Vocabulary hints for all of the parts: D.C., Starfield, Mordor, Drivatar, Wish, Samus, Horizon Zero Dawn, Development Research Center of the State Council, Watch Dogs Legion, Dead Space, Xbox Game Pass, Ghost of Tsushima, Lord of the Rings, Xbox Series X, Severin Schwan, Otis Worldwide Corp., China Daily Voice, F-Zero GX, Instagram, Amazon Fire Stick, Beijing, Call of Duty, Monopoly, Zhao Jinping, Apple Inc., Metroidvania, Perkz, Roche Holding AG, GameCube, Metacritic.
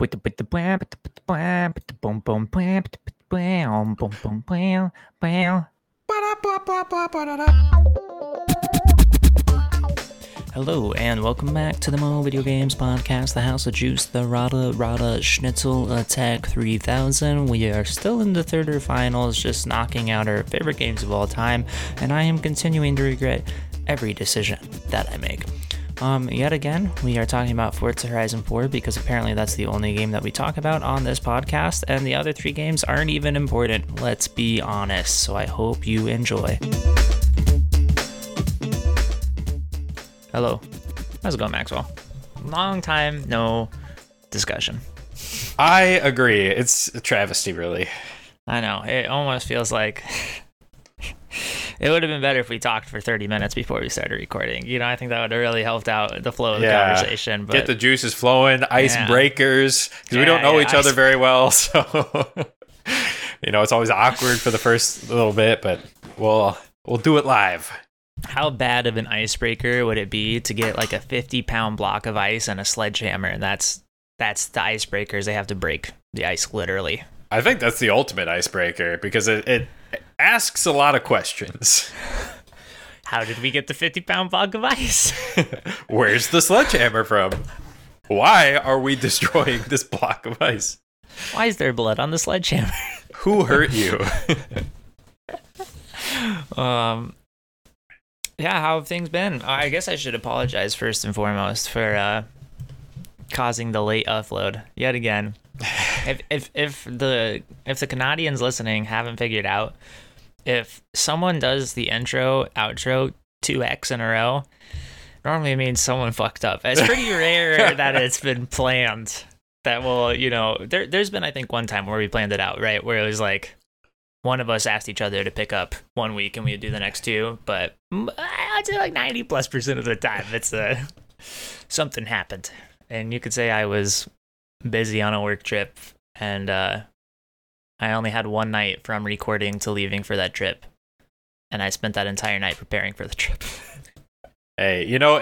Hello and welcome back to the Mo Video Games Podcast, the House of Juice, the Rada Schnitzel Attack 3000. We are still in the third or finals, just knocking out our favorite games of all time, and I am continuing to regret every decision that I make. Yet again, we are talking about Forza Horizon 4 because apparently that's the only game that we talk about on this podcast, and the other three games aren't even important, let's be honest, so I hope you enjoy. Hello. How's it going, Maxwell? Long time, no discussion. I agree. It's a travesty, really. I know. It almost feels like... It would have been better if we talked for 30 minutes before we started recording. You know, I think that would have really helped out the flow of the conversation. But get the juices flowing, icebreakers, because we don't know each other very well. So, you know, it's always awkward for the first little bit, but we'll do it live. How bad of an icebreaker would it be to get like a 50-pound block of ice and a sledgehammer? That's the icebreakers. They have to break the ice, literally. I think that's the ultimate icebreaker because it asks a lot of questions. How did we get the 50-pound block of ice? Where's the sledgehammer from? Why are we destroying this block of ice? Why is there blood on the sledgehammer? Who hurt you? How have things been? I guess I should apologize first and foremost for causing the late upload yet again. If the Canadians listening haven't figured out, if someone does the intro outro 2x in a row, normally it means someone fucked up. It's pretty rare that it's been planned. That will, you know, there's been I think one time where we planned it out, right? Where it was like one of us asked each other to pick up one week and we would do the next two, but I'd say like 90+% of the time it's something happened, and you could say I was busy on a work trip, and I only had one night from recording to leaving for that trip, and I spent that entire night preparing for the trip. Hey, you know,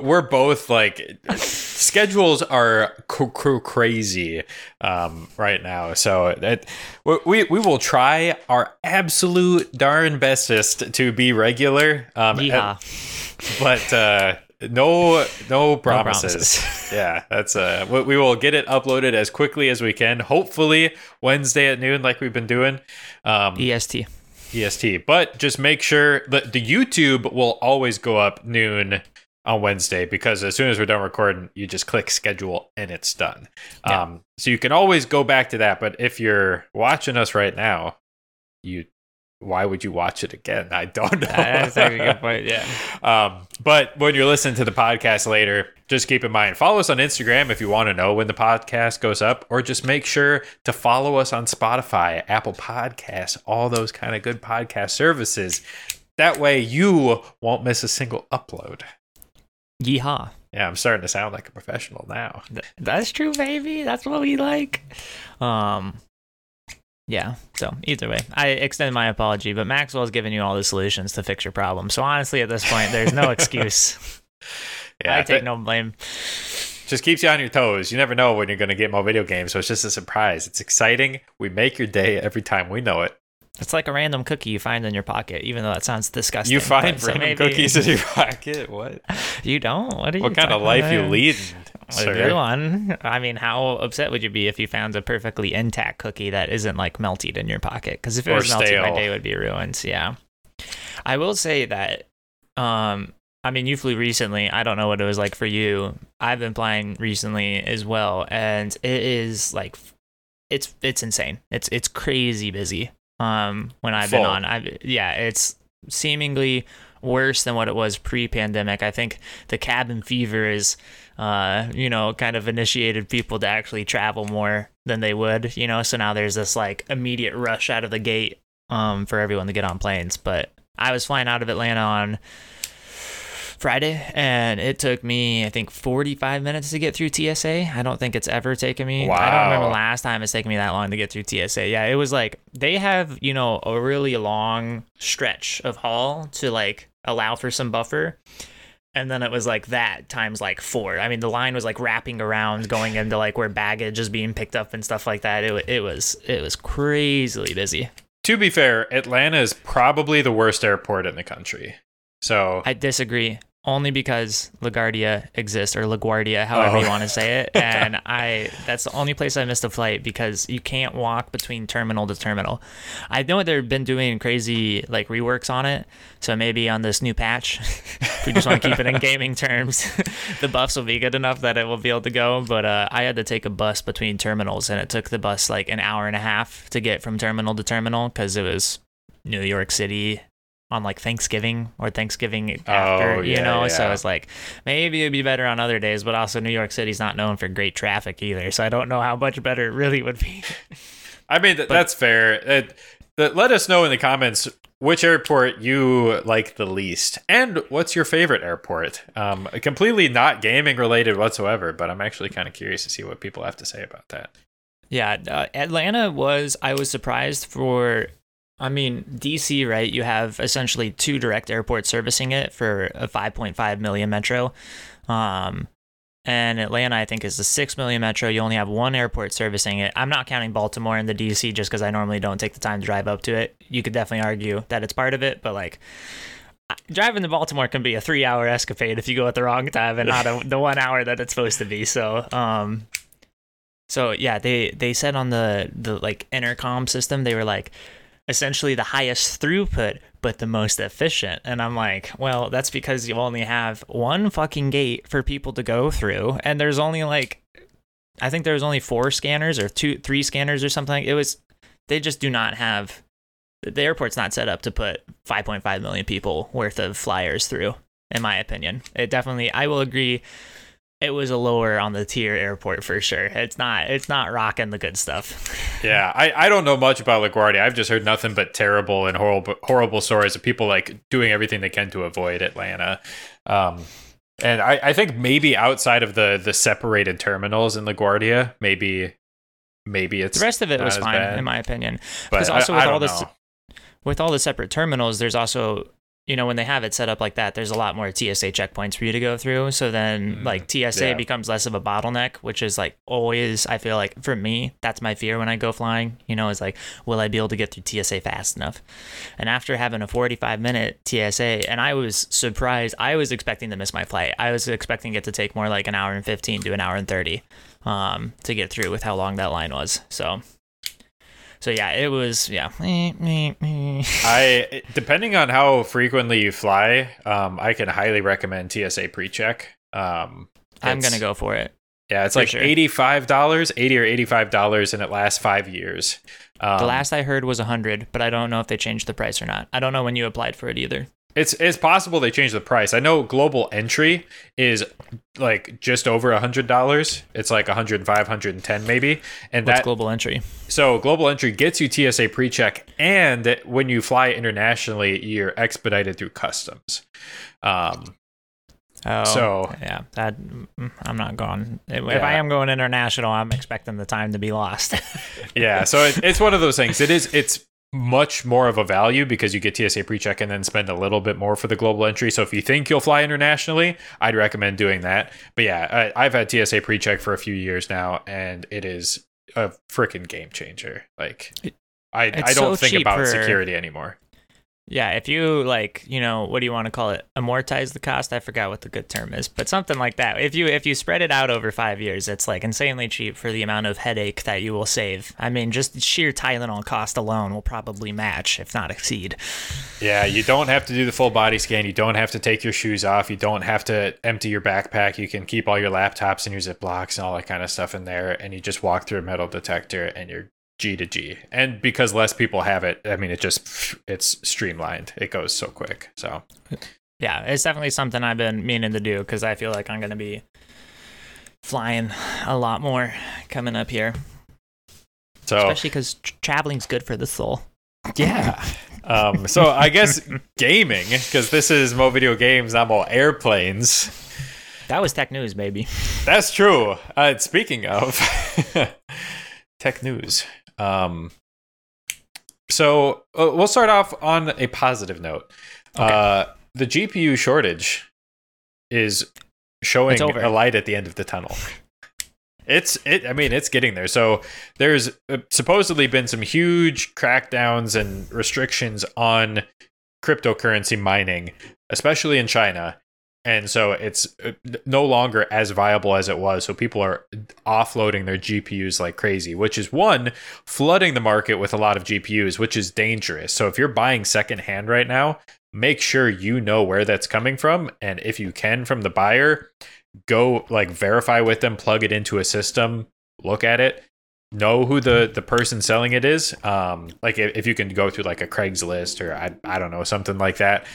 we're both like schedules are crazy right now, so we will try our absolute darn bestest to be regular. No promises. Yeah, that's we will get it uploaded as quickly as we can. Hopefully Wednesday at noon, like we've been doing. EST. But just make sure that the YouTube will always go up noon on Wednesday, because as soon as we're done recording, you just click schedule and it's done. Yeah. So you can always go back to that. But if you're watching us right now, why would you watch it again? I don't know. That's a good point, yeah. But when you're listening to the podcast later, just keep in mind, follow us on Instagram if you want to know when the podcast goes up, or just make sure to follow us on Spotify, Apple Podcasts, all those kind of good podcast services. That way you won't miss a single upload. Yeehaw. Yeah, I'm starting to sound like a professional now. That's true, baby. That's what we like. Yeah, so either way, I extend my apology, but Maxwell's given you all the solutions to fix your problem. So honestly, at this point, there's no excuse. Yeah, I take no blame. Just keeps you on your toes. You never know when you're going to get more video games, so it's just a surprise. It's exciting. We make your day every time we know it. It's like a random cookie you find in your pocket, even though that sounds disgusting. You find cookies in your pocket? What? You don't? What are you? What kind of life you leading? A good one. I mean, how upset would you be if you found a perfectly intact cookie that isn't like melted in your pocket? Because if it was melted, my day would be ruined. Yeah, I will say that. I mean, you flew recently. I don't know what it was like for you. I've been flying recently as well, and it is like, it's insane. It's crazy busy. When I've been on, it's seemingly worse than what it was pre-pandemic. I think the cabin fever is, kind of initiated people to actually travel more than they would, you know, so now there's this like immediate rush out of the gate for everyone to get on planes. But I was flying out of Atlanta on Friday, and it took me I think 45 minutes to get through TSA. I don't think it's ever taken me. Wow. I don't remember last time it's taken me that long to get through TSA. Yeah, it was like they have, you know, a really long stretch of haul to like allow for some buffer. And then it was like that times like four. I mean, the line was like wrapping around, going into like where baggage is being picked up and stuff like that. It was crazily busy. To be fair, Atlanta is probably the worst airport in the country. So I disagree, only because LaGuardia exists, or LaGuardia, however you want to say it. And that's the only place I missed a flight, because you can't walk between terminal to terminal. I know they've been doing crazy like reworks on it. So maybe on this new patch, if we just want to keep it in gaming terms, the buffs will be good enough that it will be able to go. But I had to take a bus between terminals, and it took the bus like an hour and a half to get from terminal to terminal, because it was New York City on like Thanksgiving after, yeah. So it's like, maybe it'd be better on other days, but also New York City's not known for great traffic either. So I don't know how much better it really would be. I mean, that's fair. Let us know in the comments which airport you like the least, and what's your favorite airport. Completely not gaming related whatsoever, but I'm actually kind of curious to see what people have to say about that. Yeah, Atlanta I was surprised for... I mean, D.C., right, you have essentially two direct airports servicing it for a 5.5 million metro. And Atlanta, I think, is the 6 million metro. You only have one airport servicing it. I'm not counting Baltimore and the D.C. just because I normally don't take the time to drive up to it. You could definitely argue that it's part of it, but like... Driving to Baltimore can be a 3-hour escapade if you go at the wrong time and not the 1 hour that it's supposed to be. So yeah, they said on the like intercom system, they were like, essentially the highest throughput but the most efficient. And I'm like, well, that's because you only have one fucking gate for people to go through, and there's only like, I think there was only 4 scanners or 2-3 scanners or something. It was, they just do not have, the airport's not set up to put 5.5 million people worth of flyers through, in my opinion. It definitely, I will agree, it was a lower on the tier airport for sure. It's not rocking the good stuff. Yeah, I don't know much about LaGuardia. I've just heard nothing but terrible and horrible stories of people like doing everything they can to avoid Atlanta. And I think maybe outside of the separated terminals in LaGuardia, maybe it's the rest of it was fine bad, in my opinion. Because also with all the separate terminals, there's also, you know, when they have it set up like that, there's a lot more TSA checkpoints for you to go through. So then like TSA becomes less of a bottleneck, which is like always, I feel like for me, that's my fear when I go flying, you know, is like, will I be able to get through TSA fast enough? And after having a 45-minute TSA, and I was surprised, I was expecting to miss my flight. I was expecting it to take more like an hour and 15 to an hour and 30 to get through with how long that line was. So yeah, it was, yeah. Depending on how frequently you fly, I can highly recommend TSA pre-check. I'm going to go for it. Yeah, it's like sure. $80 or $85, and it lasts 5 years. The last I heard was $100, but I don't know if they changed the price or not. I don't know when you applied for it either. It's possible they changed the price. I know Global Entry is like just over $100. It's like $105, $110 maybe. And that's Global Entry. So Global Entry gets you TSA pre-check, and when you fly internationally, you're expedited through customs. I'm not going. If I am going international, I'm expecting the time to be lost. Yeah, so it's one of those things. It's much more of a value because you get TSA pre-check and then spend a little bit more for the Global Entry. So if you think you'll fly internationally, I'd recommend doing that. But yeah, I've had TSA pre-check for a few years now, and it is a freaking game changer. Like I don't think about security anymore. Yeah, if you like, you know, what do you want to call it? Amortize the cost? I forgot what the good term is, but something like that. If you spread it out over 5 years, it's like insanely cheap for the amount of headache that you will save. I mean, just sheer Tylenol cost alone will probably match, if not exceed. Yeah, you don't have to do the full body scan. You don't have to take your shoes off. You don't have to empty your backpack. You can keep all your laptops and your Ziplocs and all that kind of stuff in there, and you just walk through a metal detector and you're G to G. And because less people have it, I mean, it's streamlined. It goes so quick. So yeah, it's definitely something I've been meaning to do, because I feel like I'm going to be flying a lot more coming up here. So especially because traveling's good for the soul. Yeah. So I guess gaming, because this is Mo Video Games, I'm all airplanes. That was tech news, baby. That's true. Speaking of tech news. So we'll start off on a positive note. Okay. The GPU shortage is showing a light at the end of the tunnel. I mean, it's getting there. So there's supposedly been some huge crackdowns and restrictions on cryptocurrency mining, especially in China. And so it's no longer as viable as it was. So people are offloading their GPUs like crazy, which is one, flooding the market with a lot of GPUs, which is dangerous. So if you're buying secondhand right now, make sure you know where that's coming from. And if you can, from the buyer, go like verify with them, plug it into a system, look at it, know who the person selling it is. Like if you can go through like a Craigslist or I don't know, something like that,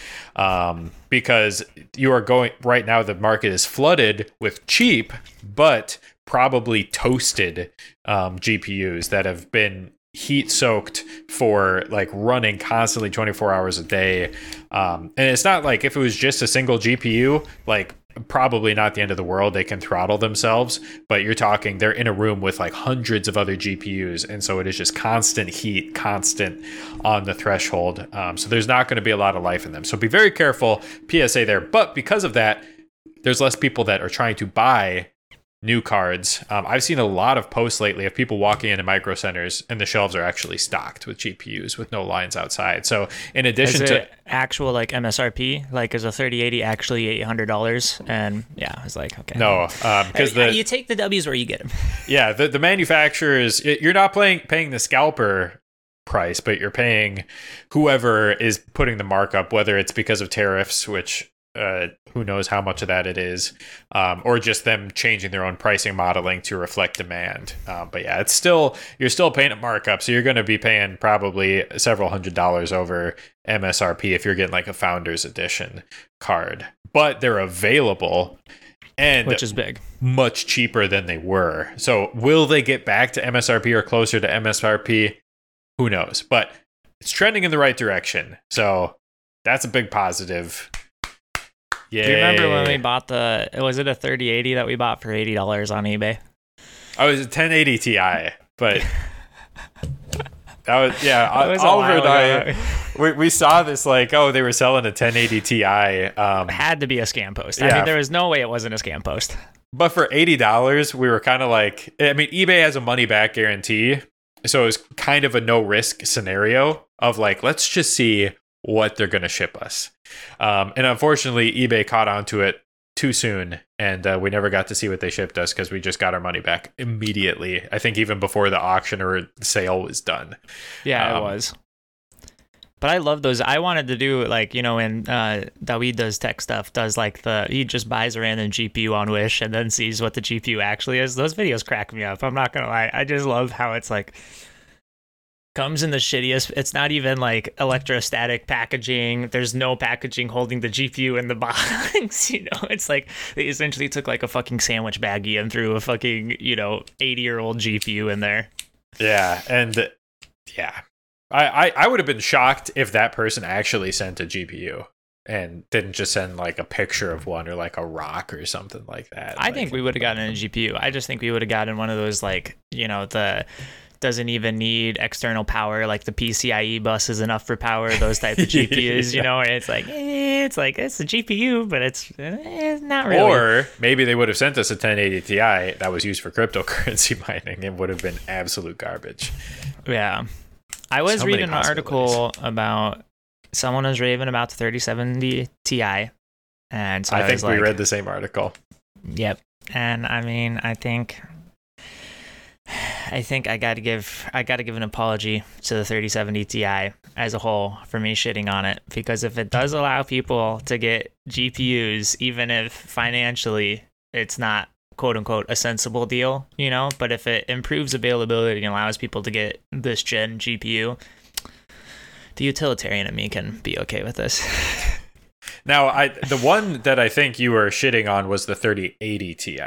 because you are going right now, the market is flooded with cheap, but probably toasted GPUs that have been heat soaked for like running constantly 24 hours a day. And it's not like if it was just a single GPU, like probably not the end of the world, they can throttle themselves, but you're talking they're in a room with like hundreds of other GPUs, and so it is just constant heat, constant on the threshold. So there's not going to be a lot of life in them, so be very careful, PSA there. But because of that, there's less people that are trying to buy new cards. I've seen a lot of posts lately of people walking into Micro Centers and the shelves are actually stocked with GPUs with no lines outside. So in addition to actual like MSRP, like is a 3080 actually $800? And yeah, I was like, okay, no, because you take the W's where you get them. Yeah, the manufacturers, you're not paying the scalper price, but you're paying whoever is putting the markup, whether it's because of tariffs, which who knows how much of that it is, or just them changing their own pricing modeling to reflect demand. But yeah, it's still, you're still paying a markup. So you're going to be paying probably several $100s over MSRP if you're getting like a Founders Edition card, but they're available and which is big, much cheaper than they were. So will they get back to MSRP or closer to MSRP? Who knows, but it's trending in the right direction. So that's a big positive. Yay. Do you remember when we bought was it a 3080 that we bought for $80 on eBay? Oh, it was a 1080 Ti, but that was, yeah, that was Oliver and I, we saw this like, oh, they were selling a 1080 Ti. It had to be a scam post. I mean, there was no way it wasn't a scam post. But for $80, we were kind of like, I mean, eBay has a money back guarantee. So it was kind of a no risk scenario of like, let's just see what they're going to ship us. And unfortunately, eBay caught onto it too soon, and we never got to see what they shipped us because we just got our money back immediately. I think even before the auction or sale was done. Yeah, it was. But I love those. I wanted to do like, you know, when David does tech stuff, does like he just buys a random GPU on Wish and then sees what the GPU actually is. Those videos crack me up. I'm not going to lie. I just love how it's like, comes in the shittiest. It's not even like electrostatic packaging. There's no packaging holding the GPU in the box. You know, it's like they essentially took like a fucking sandwich baggie and threw a fucking, you know, 80-year-old GPU in there. Yeah. And yeah, I would have been shocked if that person actually sent a GPU and didn't just send like a picture of one or like a rock or something like that. I think we would have gotten a GPU. I just think we would have gotten one of those, like, you know, the doesn't even need external power, like the PCIe bus is enough for power, those type of GPUs. Yeah. You know, and it's like it's a GPU, but it's not really. Or maybe they would have sent us a 1080 Ti that was used for cryptocurrency mining and would have been absolute garbage. Yeah, I was reading an article about someone was raving about the 3070 Ti, and so I think we read the same article. Yep, and I mean, I think I gotta give an apology to the 3070 Ti as a whole for me shitting on it, because if it does allow people to get GPUs, even if financially it's not quote unquote a sensible deal, you know, but if it improves availability and allows people to get this gen GPU, the utilitarian in me can be okay with this. Now, the one that I think you were shitting on was the 3080 Ti.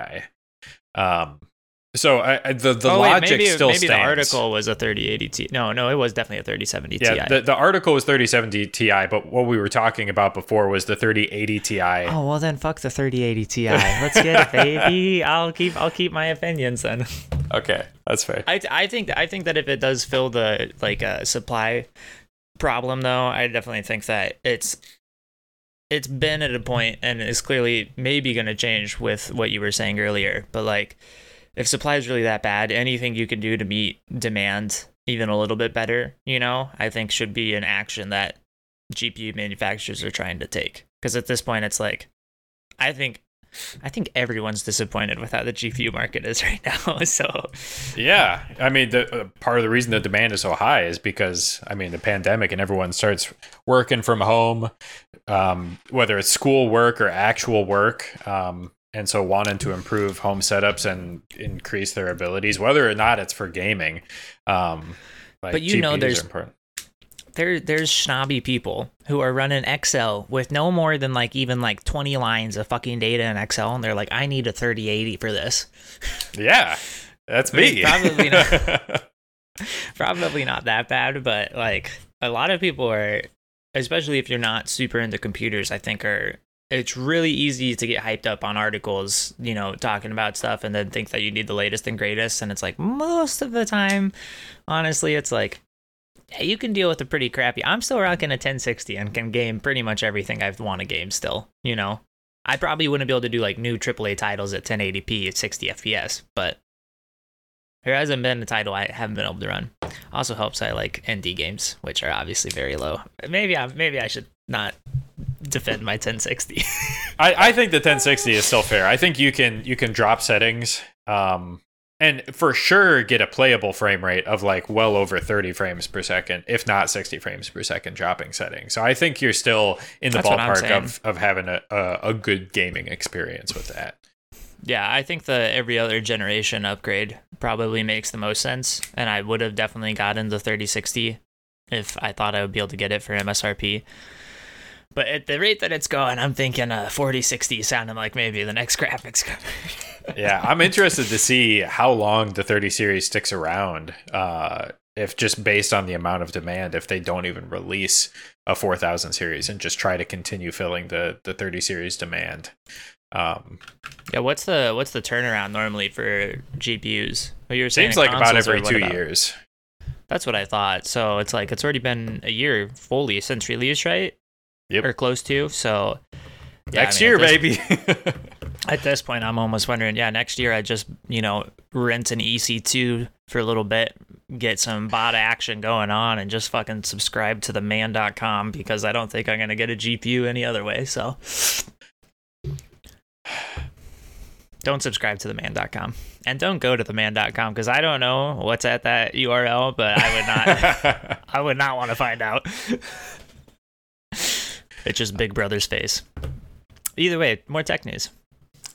So the logic maybe stands. The article was a 3080 Ti. No, it was definitely a 3070 Ti. Yeah, the article was 3070 Ti, but what we were talking about before was the 3080 Ti. Oh, well then fuck the 3080 Ti. Let's get it, baby. I'll keep my opinions then. Okay, that's fair. I think that if it does fill the like supply problem though, I definitely think that it's it's been at a point, and it's clearly maybe going to change with what you were saying earlier, but like, if supply is really that bad, anything you can do to meet demand even a little bit better, you know, I think should be an action that GPU manufacturers are trying to take. Because at this point, it's like, I think everyone's disappointed with how the GPU market is right now. So, yeah, I mean, the part of the reason the demand is so high is because, I mean, the pandemic and everyone starts working from home, whether it's school work or actual work, and so wanting to improve home setups and increase their abilities, whether or not it's for gaming. Like, but you GPUs know, there's snobby people who are running Excel with no more than like even like 20 lines of fucking data in Excel, and they're like, I need a 3080 for this. Yeah, that's me. probably not that bad, but like a lot of people are, especially if you're not super into computers, I think are. It's really easy to get hyped up on articles, you know, talking about stuff and then think that you need the latest and greatest. And it's like, most of the time, honestly, it's like, yeah, you can deal with a pretty crappy. I'm still rocking a 1060 and can game pretty much everything I want to game still, you know. I probably wouldn't be able to do like new AAA titles at 1080p at 60 FPS, but there hasn't been a title I haven't been able to run. Also helps I like indie games, which are obviously very low. Maybe I should not defend my 1060. I think the 1060 is still fair. I think you can drop settings and for sure get a playable frame rate of like well over 30 frames per second, if not 60 frames per second dropping settings. So I think you're still in the ballpark of having a good gaming experience with that. Yeah, I think the every other generation upgrade probably makes the most sense, and I would have definitely gotten the 3060 if I thought I would be able to get it for MSRP. But at the rate that it's going, I'm thinking 4060 sounding like maybe the next graphics card. Yeah, I'm interested to see how long the 30 series sticks around, if just based on the amount of demand, if they don't even release a 4000 series and just try to continue filling the 30 series demand. Yeah, what's the turnaround normally for GPUs? Well, you were saying seems like about every 2 years. That's what I thought. So it's like it's already been a year fully since release, right? Yep. Or close to. So yeah, next year, baby. At this point, I'm almost wondering, yeah, next year I just, you know, rent an EC2 for a little bit, get some bot action going on, and just fucking subscribe to theman.com, because I don't think I'm going to get a GPU any other way. So don't subscribe to theman.com, and don't go to theman.com, because I don't know what's at that URL, but I would not want to find out. It's just Big Brother's face. Either way, more tech news.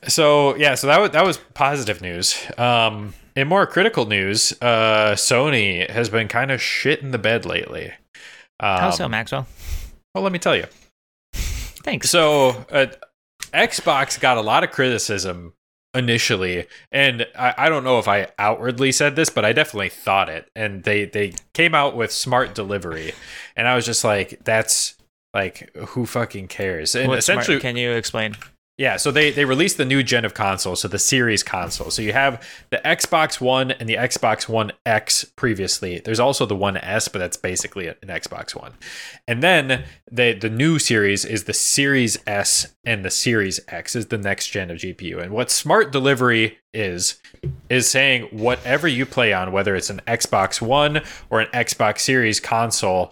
So yeah, so that was positive news. In more critical news, Sony has been kind of shit in the bed lately. How so, Maxwell? Well, let me tell you. Thanks. So Xbox got a lot of criticism initially, and I don't know if I outwardly said this, but I definitely thought it. And they came out with smart delivery, and I was just like, that's... like, who fucking cares? And essentially, can you explain? Yeah, so they released the new gen of consoles, so the series console. So you have the Xbox One and the Xbox One X previously. There's also the One S, but that's basically an Xbox One. And then the new series is the Series S, and the Series X is the next gen of GPU. And what smart delivery is saying whatever you play on, whether it's an Xbox One or an Xbox Series console,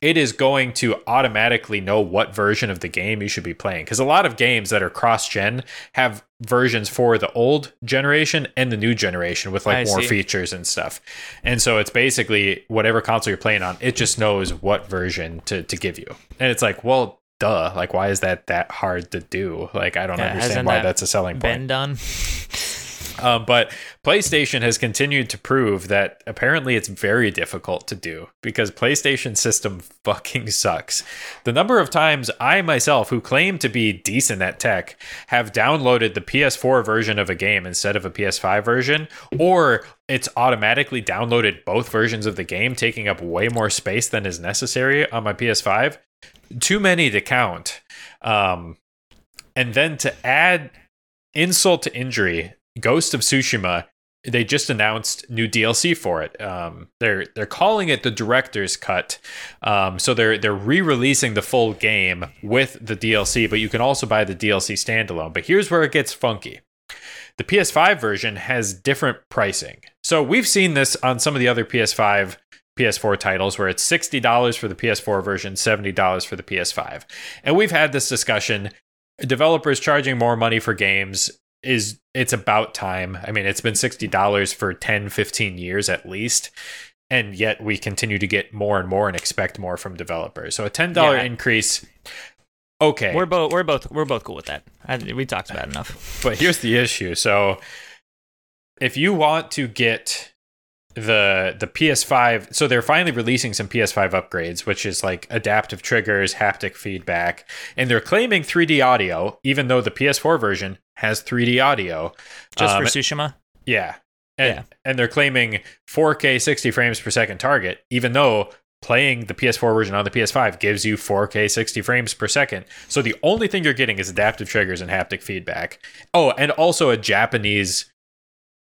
it is going to automatically know what version of the game you should be playing. Because a lot of games that are cross-gen have versions for the old generation and the new generation with like more features and stuff. And so it's basically whatever console you're playing on, it just knows what version to give you. And it's like, well, duh. Like, why is that hard to do? Like, I don't understand why that's a selling point. Been done. But PlayStation has continued to prove that apparently it's very difficult to do, because PlayStation system fucking sucks. The number of times I myself, who claim to be decent at tech, have downloaded the PS4 version of a game instead of a PS5 version, or it's automatically downloaded both versions of the game, taking up way more space than is necessary on my PS5. Too many to count. And then to add insult to injury, Ghost of Tsushima They just announced new DLC for it. They're calling it the Director's Cut. So they're re-releasing the full game with the DLC, but you can also buy the DLC standalone. But here's where it gets funky. The PS5 version has different pricing. So we've seen this on some of the other PS5, PS4 titles where it's $60 for the PS4 version, $70 for the PS5. And we've had this discussion. Developers charging more money for games is, it's about time. I mean, it's been $60 for 10, 15 years at least. And yet we continue to get more and more and expect more from developers. So a $10 increase. Okay. We're both cool with that. We talked about it enough. But here's the issue. So if you want to get the PS5, so they're finally releasing some PS5 upgrades, which is like adaptive triggers, haptic feedback, and they're claiming 3D audio, even though the PS4 version has 3D audio. Just for Tsushima? Yeah. And they're claiming 4K 60 frames per second target, even though playing the PS4 version on the PS5 gives you 4K 60 frames per second. So the only thing you're getting is adaptive triggers and haptic feedback. Oh, and also a Japanese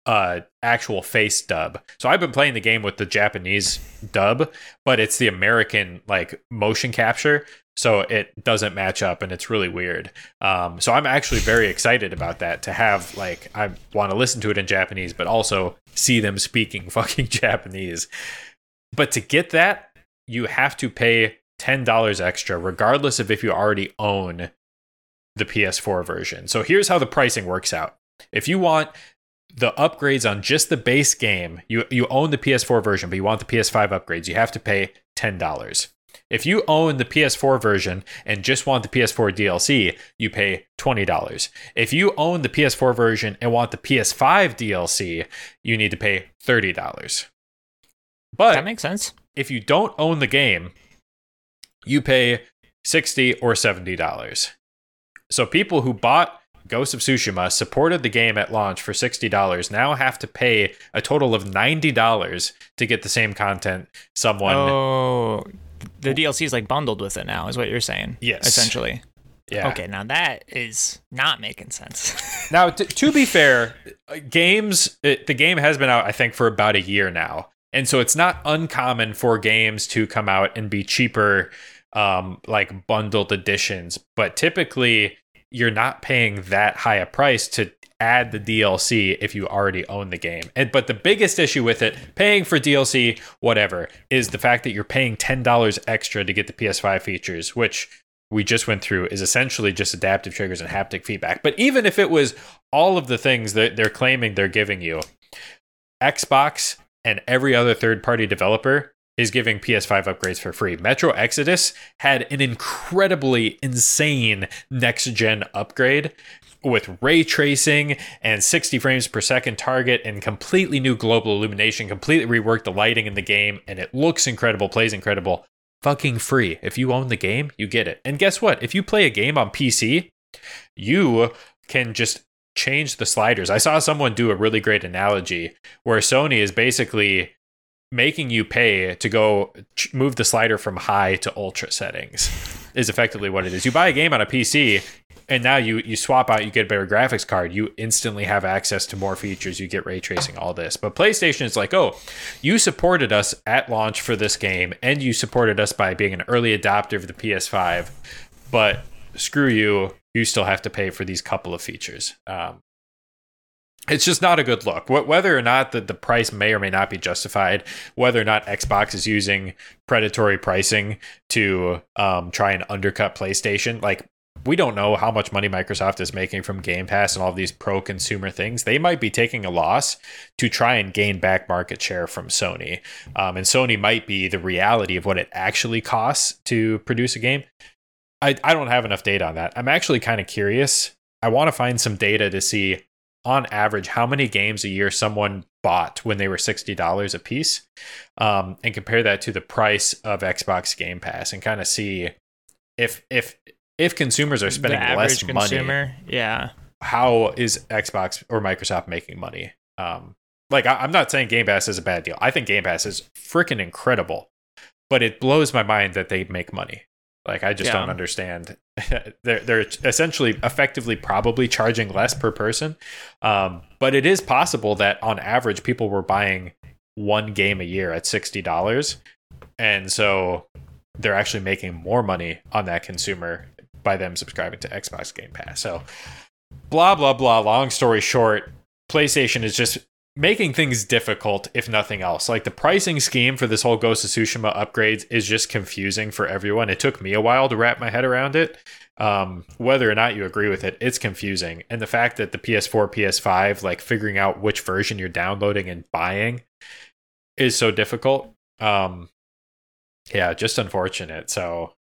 actual face dub. So I've been playing the game with the Japanese dub, but it's the American like motion capture. So it doesn't match up and it's really weird. So I'm actually very excited about that, to have like, I want to listen to it in Japanese, but also see them speaking fucking Japanese. But to get that, you have to pay $10 extra, regardless of if you already own the PS4 version. So here's how the pricing works out. If you want the upgrades on just the base game, you own the PS4 version, but you want the PS5 upgrades, you have to pay $10. If you own the PS4 version and just want the PS4 DLC, you pay $20. If you own the PS4 version and want the PS5 DLC, you need to pay $30. But that makes sense. If you don't own the game, you pay $60 or $70. So people who bought Ghost of Tsushima, supported the game at launch for $60, now have to pay a total of $90 to get the same content. Oh, the DLC is like bundled with it now, is what you're saying. Yes. Essentially. Yeah. Okay, now that is not making sense. Now, to be fair, the game has been out, I think, for about a year now. And so it's not uncommon for games to come out and be cheaper, like bundled editions. But typically, you're not paying that high a price to add the DLC if you already own the game. But the biggest issue with it, paying for DLC, whatever, is the fact that you're paying $10 extra to get the PS5 features, which we just went through is essentially just adaptive triggers and haptic feedback. But even if it was all of the things that they're claiming they're giving you, Xbox and every other third-party developer is giving PS5 upgrades for free. Metro Exodus had an incredibly insane next-gen upgrade with ray tracing and 60 frames per second target and completely new global illumination, completely reworked the lighting in the game, and it looks incredible, plays incredible, fucking free. If you own the game, you get it. And guess what? If you play a game on PC, you can just change the sliders. I saw someone do a really great analogy where Sony is basically making you pay to go move the slider from high to ultra settings is effectively what it is. You buy a game on a PC and now you swap out, you get a better graphics card, you instantly have access to more features, you get ray tracing, all this. But PlayStation is like, oh, you supported us at launch for this game and you supported us by being an early adopter of the PS5, but screw you. You still have to pay for these couple of features. It's just not a good look. Whether or not the price may or may not be justified, whether or not Xbox is using predatory pricing to try and undercut PlayStation, like, we don't know how much money Microsoft is making from Game Pass and all of these pro-consumer things. They might be taking a loss to try and gain back market share from Sony. And Sony might be the reality of what it actually costs to produce a game. I don't have enough data on that. I'm actually kind of curious. I want to find some data to see, on average, how many games a year someone bought when they were $60 a piece, and compare that to the price of Xbox Game Pass, and kind of see if consumers are spending less money. Yeah. How is Xbox or Microsoft making money? I'm not saying Game Pass is a bad deal. I think Game Pass is freaking incredible, but it blows my mind that they make money. Like, I just don't understand they're essentially effectively probably charging less per person. But it is possible that on average, people were buying one game a year at $60. And so they're actually making more money on that consumer by them subscribing to Xbox Game Pass. So blah, blah, blah. Long story short, PlayStation is just making things difficult, if nothing else. Like, the pricing scheme for this whole Ghost of Tsushima upgrades is just confusing for everyone. It took me a while to wrap my head around it. Whether or not you agree with it, it's confusing. And the fact that the PS4, PS5, like figuring out which version you're downloading and buying is so difficult. Yeah, just unfortunate. So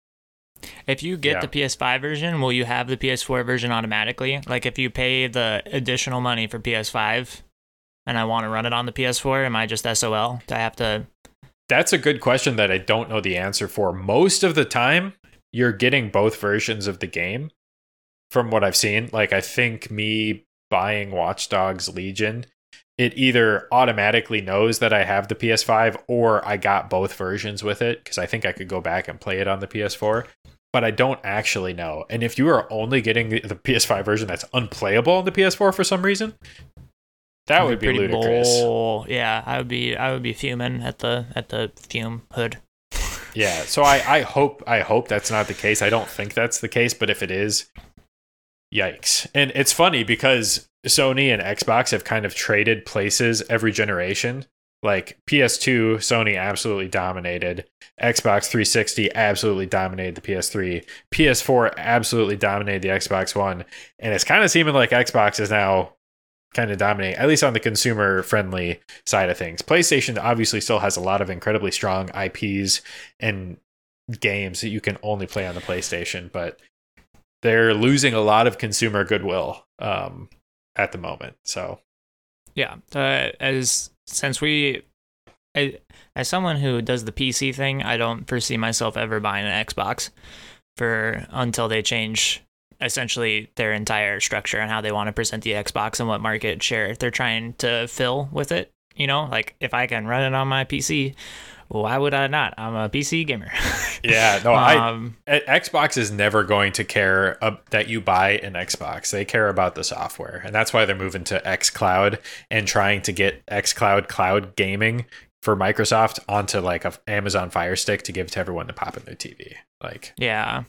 if you get the PS5 version, will you have the PS4 version automatically? Like, if you pay the additional money for PS5 and I want to run it on the PS4, am I just SOL? Do I have to? That's a good question that I don't know the answer for. Most of the time, you're getting both versions of the game from what I've seen. Like, I think me buying Watch Dogs Legion, it either automatically knows that I have the PS5 or I got both versions with it, because I think I could go back and play it on the PS4. But I don't actually know. And if you are only getting the PS5 version that's unplayable on the PS4 for some reason, that would be ludicrous. Yeah, I would be fuming at the fume hood. Yeah, so I hope that's not the case. I don't think that's the case, but if it is, yikes. And it's funny because Sony and Xbox have kind of traded places every generation. Like PS2, Sony absolutely dominated. Xbox 360 absolutely dominated the PS3. PS4 absolutely dominated the Xbox One. And it's kind of seeming like Xbox is now kind of dominate, at least on the consumer friendly side of things. PlayStation obviously still has a lot of incredibly strong IPs and games that you can only play on the PlayStation, but they're losing a lot of consumer goodwill at the moment. So yeah, as someone who does the PC thing, I don't foresee myself ever buying an Xbox until they change essentially their entire structure and how they want to present the Xbox and what market share they're trying to fill with it. You know, like, if I can run it on my PC, why would I not? I'm a PC gamer. Yeah, no, Xbox is never going to care that you buy an Xbox. They care about the software, and that's why they're moving to X Cloud and trying to get X Cloud gaming for Microsoft onto like a Amazon Fire Stick to give to everyone to pop in their TV. Like, yeah.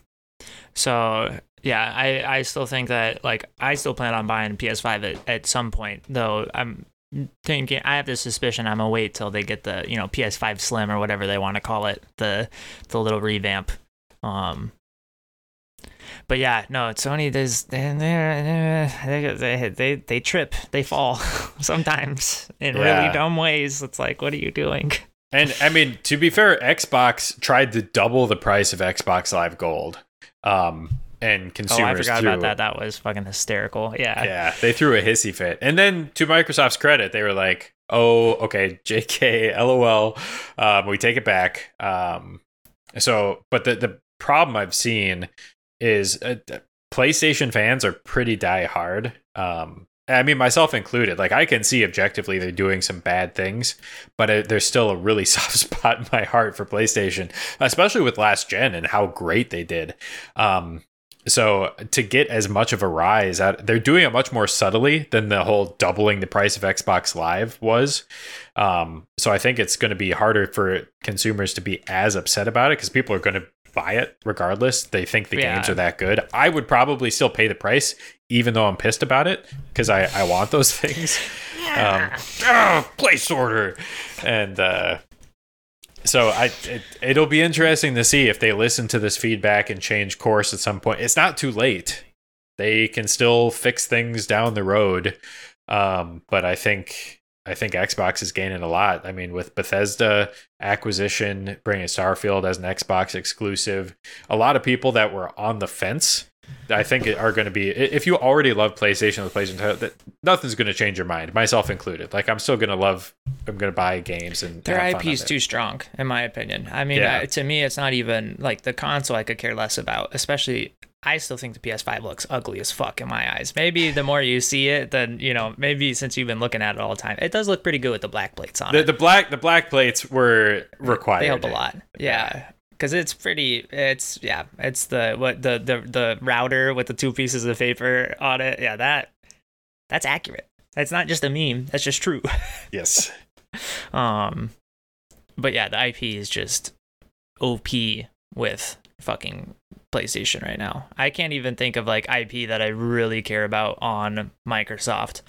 So yeah, I still think that, like, I still plan on buying a PS5 at some point, though. I'm thinking, I have this suspicion I'm gonna wait till they get the, you know, PS5 Slim or whatever they want to call it, the little revamp. But yeah, no, Sony does. They trip, they fall sometimes in really dumb ways. It's like, what are you doing? And I mean, to be fair, Xbox tried to double the price of Xbox Live Gold. And consumers. Oh, I forgot about that. That was fucking hysterical. Yeah. Yeah. They threw a hissy fit. And then, to Microsoft's credit, they were like, oh, okay, JK, LOL. We take it back. But the problem I've seen is PlayStation fans are pretty diehard. I mean, myself included. Like, I can see objectively they're doing some bad things, but there's still a really soft spot in my heart for PlayStation, especially with last gen and how great they did. So to get as much of a rise out, they're doing it much more subtly than the whole doubling the price of Xbox Live was. So I think it's going to be harder for consumers to be as upset about it, because people are going to buy it regardless. They think the games are that good. I would probably still pay the price, even though I'm pissed about it, because I want those things. Place order. And so it'll be interesting to see if they listen to this feedback and change course at some point. It's not too late. They can still fix things down the road. But I think Xbox is gaining a lot. I mean, with Bethesda acquisition, bringing Starfield as an Xbox exclusive, a lot of people that were on the fence, I think, are going to be, if you already love PlayStation with PlayStation, nothing's going to change your mind, myself included. Like, I'm still going to love, I'm going to buy games, and their IP is too strong, in my opinion. I mean, to me, it's not even like the console I could care less about, especially. I still think the PS5 looks ugly as fuck in my eyes. Maybe the more you see it, then, you know, maybe since you've been looking at it all the time, it does look pretty good with the black plates on it. The black plates were required. They help a lot. Yeah. Because it's pretty, it's the router with the two pieces of paper on it. Yeah, that's accurate. That's not just a meme. That's just true. Yes. But yeah, the IP is just OP with fucking PlayStation right now. I can't even think of like IP that I really care about on Microsoft.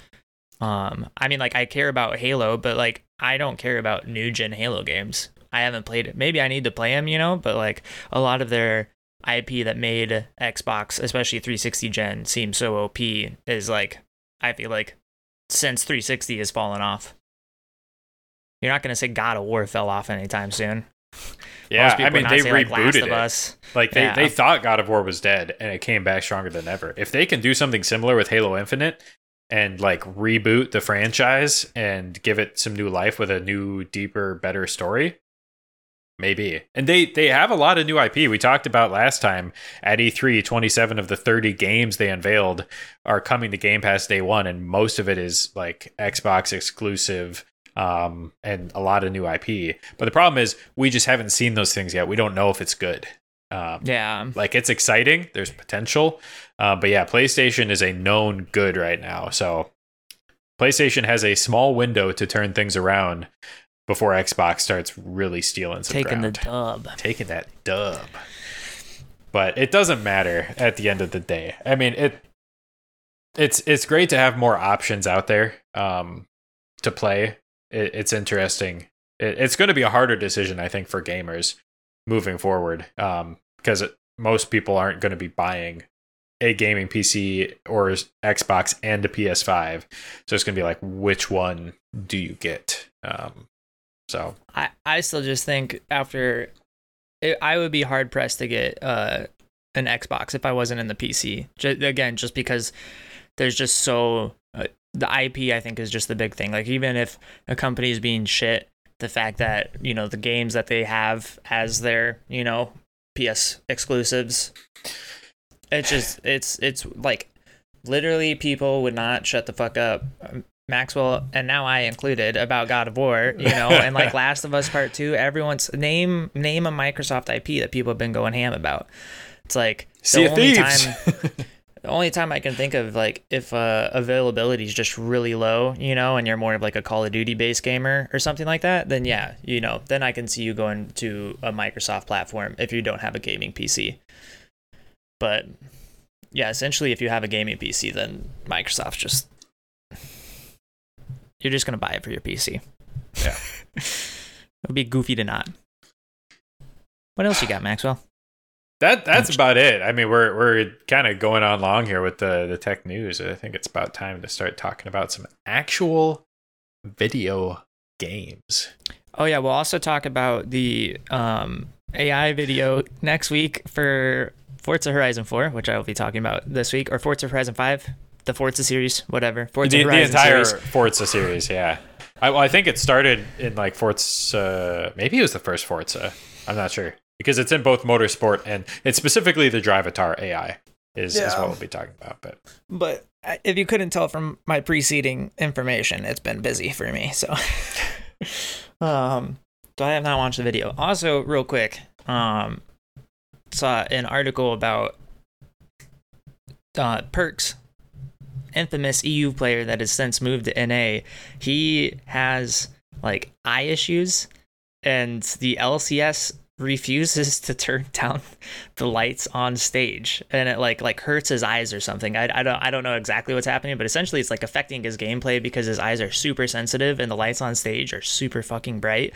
I mean, like I care about Halo, but like I don't care about new gen Halo games. I haven't played it. Maybe I need to play them, you know, but like a lot of their IP that made Xbox, especially 360 gen, seem so OP is like, I feel like since 360 has fallen off. You're not going to say God of War fell off anytime soon. Yeah, I mean, they rebooted Last of Us. Like they thought God of War was dead and it came back stronger than ever. If they can do something similar with Halo Infinite and like reboot the franchise and give it some new life with a new, deeper, better story. Maybe. And they have a lot of new IP. We talked about last time at E3, 27 of the 30 games they unveiled are coming to Game Pass day one. And most of it is like Xbox exclusive and a lot of new IP. But the problem is we just haven't seen those things yet. We don't know if it's good. Yeah. Like it's exciting. There's potential. But yeah, PlayStation is a known good right now. So PlayStation has a small window to turn things around before Xbox starts really stealing some ground. Taking that dub. But it doesn't matter at the end of the day. I mean, it's great to have more options out there to play. It's interesting. It's going to be a harder decision, I think, for gamers moving forward because most people aren't going to be buying a gaming PC or Xbox and a PS5. So it's going to be like, which one do you get? So I still just think after I would be hard pressed to get an Xbox if I wasn't in the PC. Again, just because there's just so the IP, I think, is just the big thing. Like even if a company is being shit, the fact that, you know, the games that they have as their, you know, PS exclusives, it's just it's like literally people would not shut the fuck up. Maxwell, and now I included, about God of War, you know, and like Last of Us Part II, everyone's name a Microsoft IP that people have been going ham about. It's like the only time I can think of, like, if availability is just really low, you know, and you're more of like a Call of Duty based gamer or something like that, then yeah, you know, then I can see you going to a Microsoft platform if you don't have a gaming PC. But yeah, essentially if you have a gaming PC, then Microsoft's just, you're just going to buy it for your PC. Yeah. It would be goofy to not. What else you got, Maxwell? That's about it. I mean, we're kind of going on long here with the tech news. I think it's about time to start talking about some actual video games. Oh, yeah. We'll also talk about the AI video next week for Forza Horizon 4, which I will be talking about this week, or Forza Horizon 5. The Forza series, whatever. The entire Forza series, yeah. I think it started in like Forza, maybe it was the first Forza. I'm not sure. Because it's in both motorsport and it's specifically the Drivatar AI is what we'll be talking about. But if you couldn't tell from my preceding information, it's been busy for me. So so I have not watched the video. Also, real quick, saw an article about Perkz, infamous EU player that has since moved to NA. He has like eye issues, and the LCS refuses to turn down the lights on stage, and it like hurts his eyes or something. I don't know exactly what's happening, but essentially it's like affecting his gameplay because his eyes are super sensitive and the lights on stage are super fucking bright.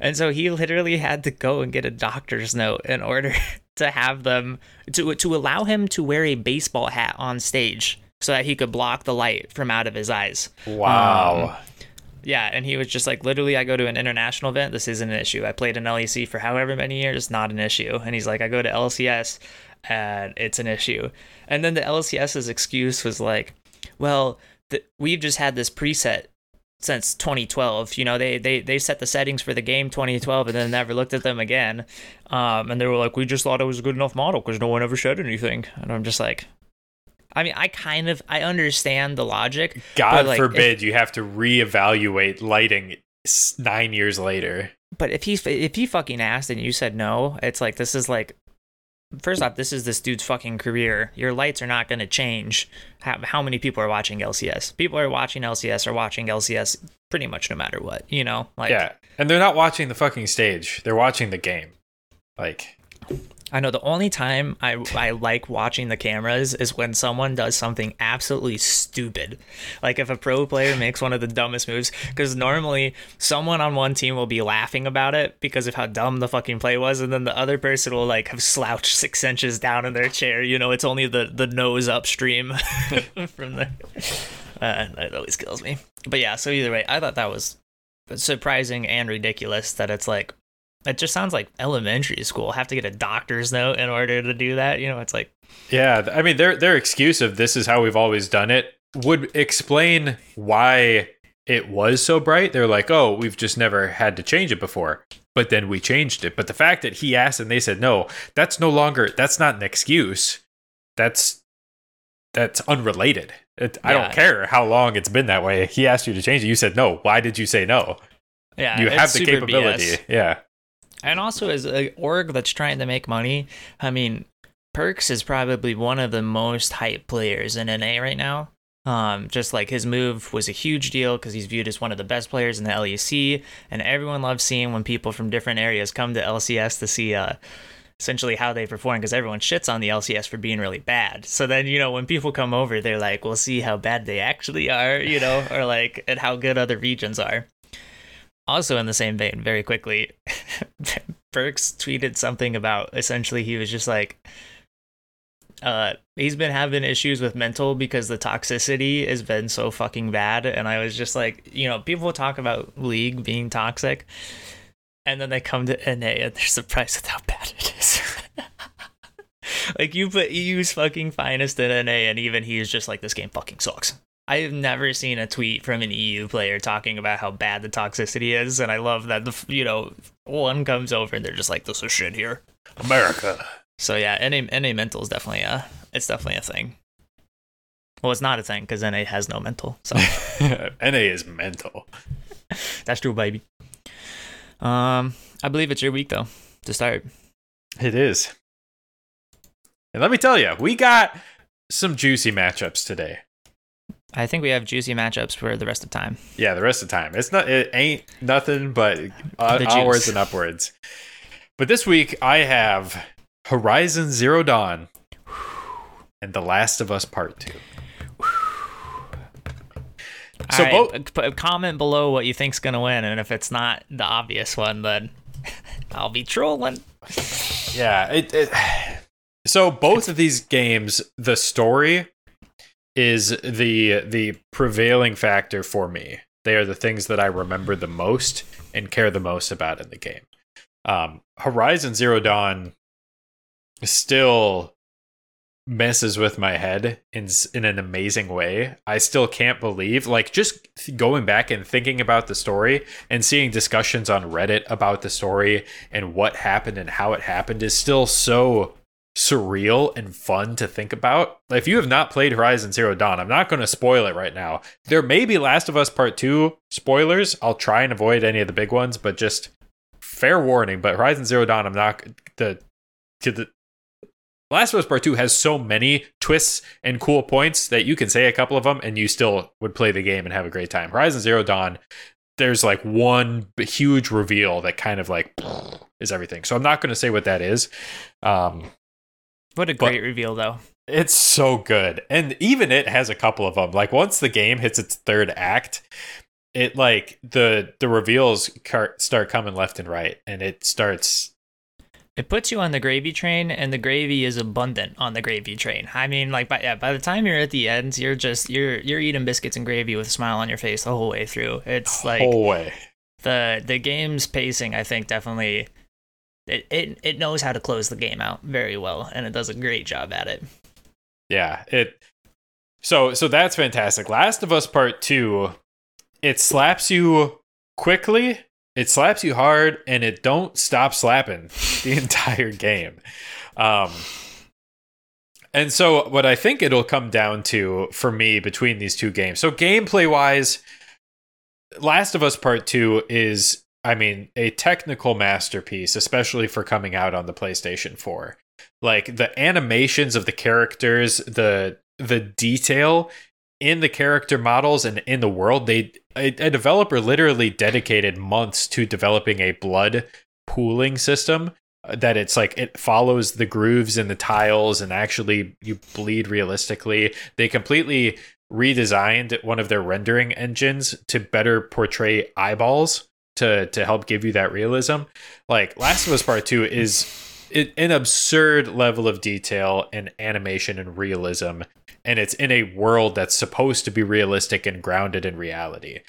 And so he literally had to go and get a doctor's note in order to have them to allow him to wear a baseball hat on stage, so that he could block the light from out of his eyes. Wow. Yeah, and he was just like, literally, I go to an international event, this isn't an issue. I played in LEC for however many years, not an issue. And he's like, I go to LCS, and it's an issue. And then the LCS's excuse was like, well, we've just had this preset since 2012. You know, they set the settings for the game 2012 and then never looked at them again. And they were like, we just thought it was a good enough model because no one ever said anything. And I'm just like... I mean, I understand the logic. God forbid you have to reevaluate lighting 9 years later. But if he fucking asked and you said no, it's like, this is like, first off, this is this dude's fucking career. Your lights are not going to change. How many people are watching LCS? People are watching LCS pretty much no matter what, you know? Like, yeah, and they're not watching the fucking stage. They're watching the game. Like, I know the only time I like watching the cameras is when someone does something absolutely stupid. Like if a pro player makes one of the dumbest moves, because normally someone on one team will be laughing about it because of how dumb the fucking play was, and then the other person will like have slouched 6 inches down in their chair. You know, it's only the nose upstream from there. That always kills me. But yeah, so either way, I thought that was surprising and ridiculous that it's like, it just sounds like elementary school. Have to get a doctor's note in order to do that. You know, it's like... Yeah, I mean, their excuse of this is how we've always done it would explain why it was so bright. They're like, oh, we've just never had to change it before. But then we changed it. But the fact that he asked and they said no, that's no longer... That's not an excuse. That's unrelated. I don't care how long it's been that way. He asked you to change it. You said no. Why did you say no? Yeah, you have the capability. BS. Yeah. And also, as an org that's trying to make money, I mean, Perkz is probably one of the most hyped players in NA right now. Just like his move was a huge deal because he's viewed as one of the best players in the LEC, and everyone loves seeing when people from different areas come to LCS to see essentially how they perform, because everyone shits on the LCS for being really bad. So then, you know, when people come over, they're like, we'll see how bad they actually are, you know, or like, and how good other regions are. Also in the same vein, very quickly, Perkz tweeted something about, essentially, he was just like, he's been having issues with mental because the toxicity has been so fucking bad. And I was just like, you know, people talk about League being toxic, and then they come to NA and they're surprised at how bad it is. Like, you put EU's fucking finest in NA, and even he is just like, this game fucking sucks. I've never seen a tweet from an EU player talking about how bad the toxicity is, and I love that, you know, one comes over and they're just like, this is shit here. America. So yeah, NA mental is definitely a thing. Well, it's not a thing, because NA has no mental. So NA is mental. That's true, baby. I believe it's your week, though, to start. It is. And let me tell you, we got some juicy matchups today. I think we have juicy matchups for the rest of time. Yeah, the rest of time. It ain't nothing but hours and upwards. But this week I have Horizon Zero Dawn and The Last of Us Part II. So right, comment below what you think's gonna win, and if it's not the obvious one, then I'll be trolling. Yeah. So both of these games, the story is the prevailing factor for me. They are the things that I remember the most and care the most about in the game. Horizon Zero Dawn still messes with my head in an amazing way. I still can't believe, like, just going back and thinking about the story and seeing discussions on Reddit about the story and what happened and how it happened is still so surreal and fun to think about. If you have not played Horizon Zero Dawn, I'm not going to spoil it right now. There may be Last of Us Part 2 spoilers. I'll try and avoid any of the big ones, but just fair warning. But Horizon Zero Dawn, I'm not... The Last of Us Part 2 has so many twists and cool points that you can say a couple of them and you still would play the game and have a great time. Horizon Zero Dawn, there's like one huge reveal that kind of like is everything. So I'm not going to say what that is. What a great reveal, though. It's so good. And even it has a couple of them. Like, once the game hits its third act, it, like, the reveals start coming left and right, and it starts... It puts you on the gravy train, and the gravy is abundant on the gravy train. I mean, like, by the time you're at the end, you're eating biscuits and gravy with a smile on your face the whole way through. It's like... whole way. The game's pacing, I think, definitely... It knows how to close the game out very well, and it does a great job at it. Yeah, so that's fantastic. Last of Us Part 2, it slaps you quickly, it slaps you hard, and it don't stop slapping the entire game. And so what I think it'll come down to for me between these two games. So gameplay wise, Last of Us Part II is, I mean, a technical masterpiece, especially for coming out on the PlayStation 4. Like, the animations of the characters, the detail in the character models and in the world, a developer literally dedicated months to developing a blood pooling system that it's like it follows the grooves and the tiles and actually you bleed realistically. They completely redesigned one of their rendering engines to better portray eyeballs to help give you that realism. Like, Last of Us Part II is an absurd level of detail and animation and realism, and it's in a world that's supposed to be realistic and grounded in reality.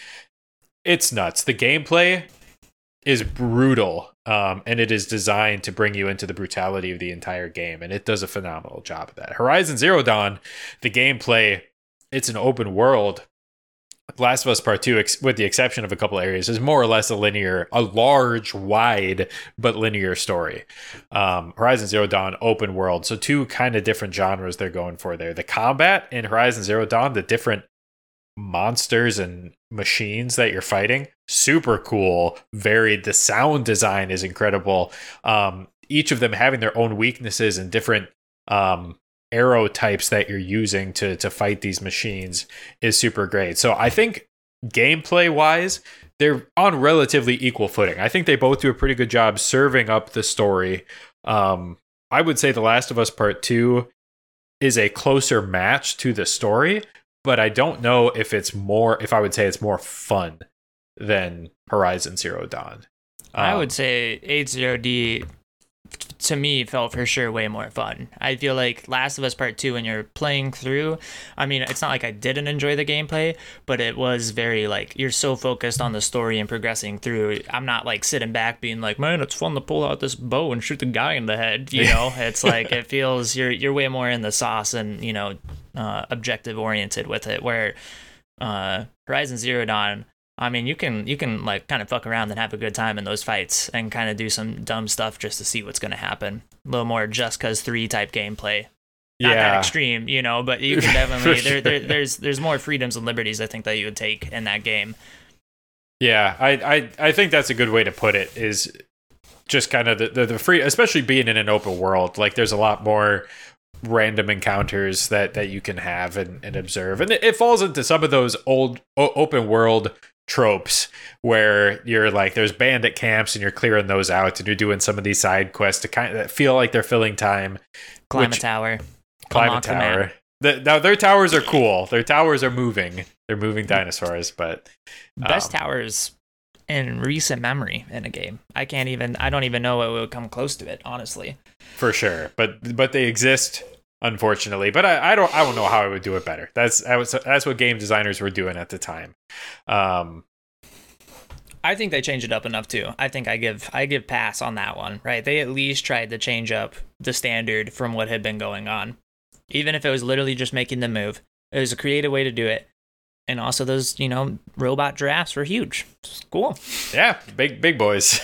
It's nuts. The gameplay is brutal, and it is designed to bring you into the brutality of the entire game, and it does a phenomenal job of that. Horizon Zero Dawn, the gameplay, it's an open world. Last of Us Part II, with the exception of a couple areas, is more or less a large, wide, but linear story. Horizon Zero Dawn, open world. So two kind of different genres they're going for there. The combat in Horizon Zero Dawn, the different monsters and machines that you're fighting, super cool, varied. The sound design is incredible. Each of them having their own weaknesses and different arrow types that you're using to fight these machines is super great. So I think gameplay wise, they're on relatively equal footing. I think they both do a pretty good job serving up the story. I would say The Last of Us Part II is a closer match to the story, but I don't know if I would say it's more fun than Horizon Zero Dawn. I would say 8-0-D to me felt for sure way more fun. I feel like Last of Us Part II, when you're playing through, I mean, it's not like I didn't enjoy the gameplay, but it was very like, you're so focused on the story and progressing through. I'm not like sitting back being like, man, it's fun to pull out this bow and shoot the guy in the head. You know, it's like, it feels you're way more in the sauce and, you know, objective oriented with it, where Horizon Zero Dawn, I mean, you can like kind of fuck around and have a good time in those fights and kind of do some dumb stuff just to see what's going to happen. A little more Just Cause 3 type gameplay. Yeah. Not that extreme, you know, but you can definitely there's more freedoms and liberties, I think, that you would take in that game. Yeah, I think that's a good way to put it, is just kind of the free, especially being in an open world. Like, there's a lot more random encounters that you can have and observe. And it falls into some of those old open world tropes where you're like, there's bandit camps and you're clearing those out and you're doing some of these side quests to kind of feel like they're filling time. Climb a tower. Now, their towers are cool. Their towers are moving. They're moving dinosaurs, but... Best towers in recent memory in a game. I don't even know what would come close to it, honestly. For sure. But they exist, unfortunately. But I don't know how I would do it better. That's what game designers were doing at the time. I think they changed it up enough too. I think I give pass on that one, right? They at least tried to change up the standard from what had been going on. Even if it was literally just making the move, it was a creative way to do it. And also those, you know, robot giraffes were huge. It's cool. Yeah, big boys.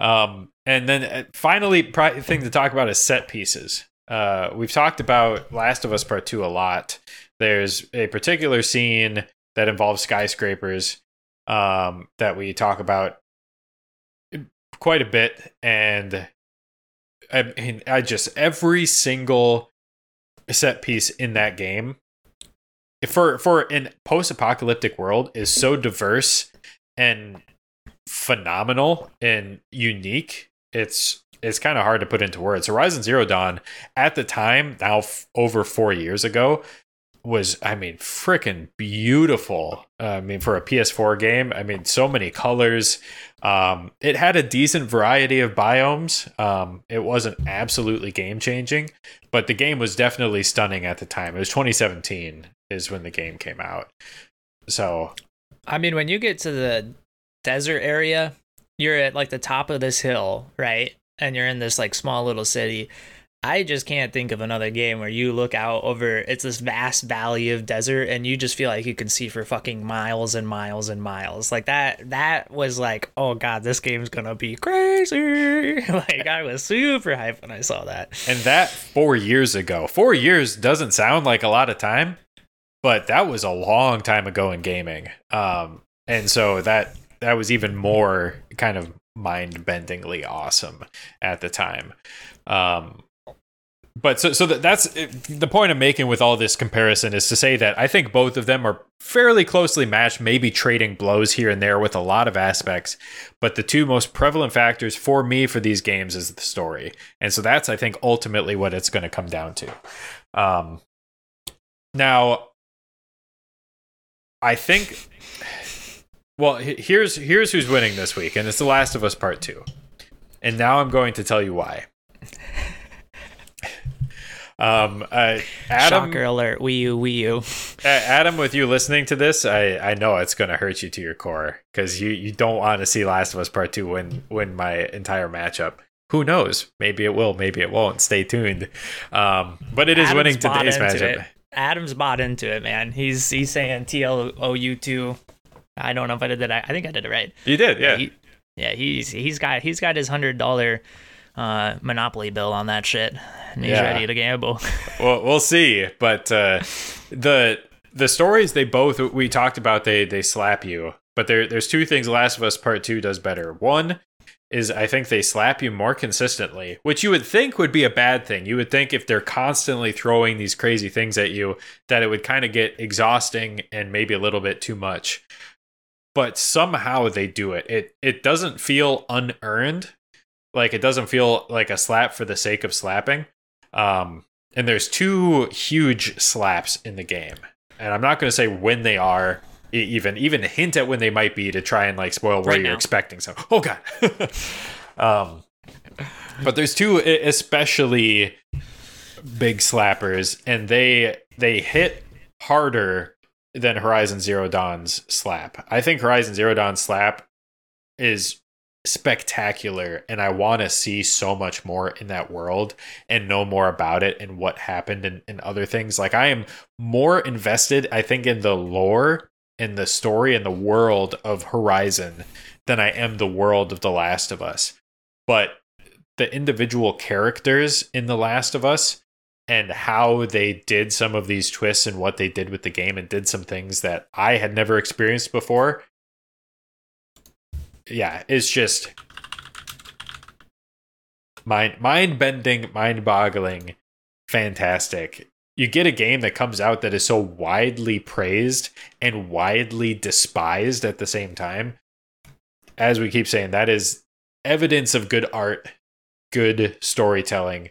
And then finally, thing to talk about is set pieces. We've talked about Last of Us Part II a lot. There's a particular scene that involves skyscrapers that we talk about quite a bit. And I mean, every single set piece in that game for an post-apocalyptic world is so diverse and phenomenal and unique. It's kind of hard to put into words. Horizon Zero Dawn at the time, now over 4 years ago, was, I mean, freaking beautiful. I mean, for a PS4 game, I mean, so many colors. It had a decent variety of biomes. It wasn't absolutely game changing, but the game was definitely stunning at the time. It was 2017 is when the game came out. So, I mean, when you get to the desert area, you're at like the top of this hill, right? And you're in this like small little city. I just can't think of another game where you look out over, it's this vast valley of desert and you just feel like you can see for fucking miles and miles and miles. Like that was like, oh God, this game's gonna be crazy. Like, I was super hyped when I saw that. And that 4 years ago. 4 years doesn't sound like a lot of time, but that was a long time ago in gaming. And so that was even more kind of mind-bendingly awesome at the time. But so that's the point I'm making with all this comparison, is to say that I think both of them are fairly closely matched, maybe trading blows here and there with a lot of aspects. But the two most prevalent factors for me for these games is the story. And so that's, I think, ultimately what it's going to come down to. Now, I think, well, here's who's winning this week, and it's The Last of Us Part 2. And now I'm going to tell you why. Adam, shocker alert, Wii U. Adam, with you listening to this, I know it's going to hurt you to your core, because you don't want to see Last of Us Part 2 win my entire matchup. Who knows? Maybe it will, maybe it won't. Stay tuned. But it is Adam's winning today's matchup. Adam's bought into it, man. He's saying TLOU2. I don't know if I did that. I think I did it right. You did, yeah. He's got his $100 Monopoly bill on that shit, and he's ready to gamble. Well, we'll see, but the stories we talked about, they slap you, but there's two things Last of Us Part 2 does better. One is, I think they slap you more consistently, which you would think would be a bad thing. You would think if they're constantly throwing these crazy things at you that it would kind of get exhausting and maybe a little bit too much, but somehow they do it. It doesn't feel unearned. Like, it doesn't feel like a slap for the sake of slapping. And there's two huge slaps in the game. And I'm not going to say when they are, even hint at when they might be, to try and, like, spoil where you're expecting something. Oh, God. But there's two especially big slappers, and they hit harder than Horizon Zero Dawn's slap. I think Horizon Zero Dawn's slap is spectacular, and I want to see so much more in that world and know more about it and what happened and other things. Like, I am more invested, I think, in the lore and the story and the world of Horizon than I am the world of The Last of Us. But the individual characters in The Last of Us and how they did some of these twists and what they did with the game and did some things that I had never experienced before. Yeah, it's just mind-bending, mind-boggling, fantastic. You get a game that comes out that is so widely praised and widely despised at the same time. As we keep saying, that is evidence of good art, good storytelling.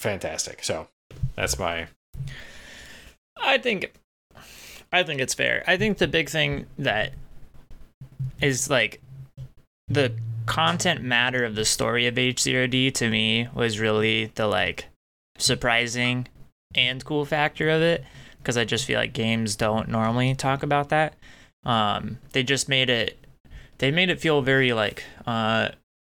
Fantastic. So that's my... I think it's fair. I think the big thing that is, like, the content matter of the story of H0D to me was really the, like, surprising and cool factor of it, because I just feel like games don't normally talk about that. They just made it feel very, like,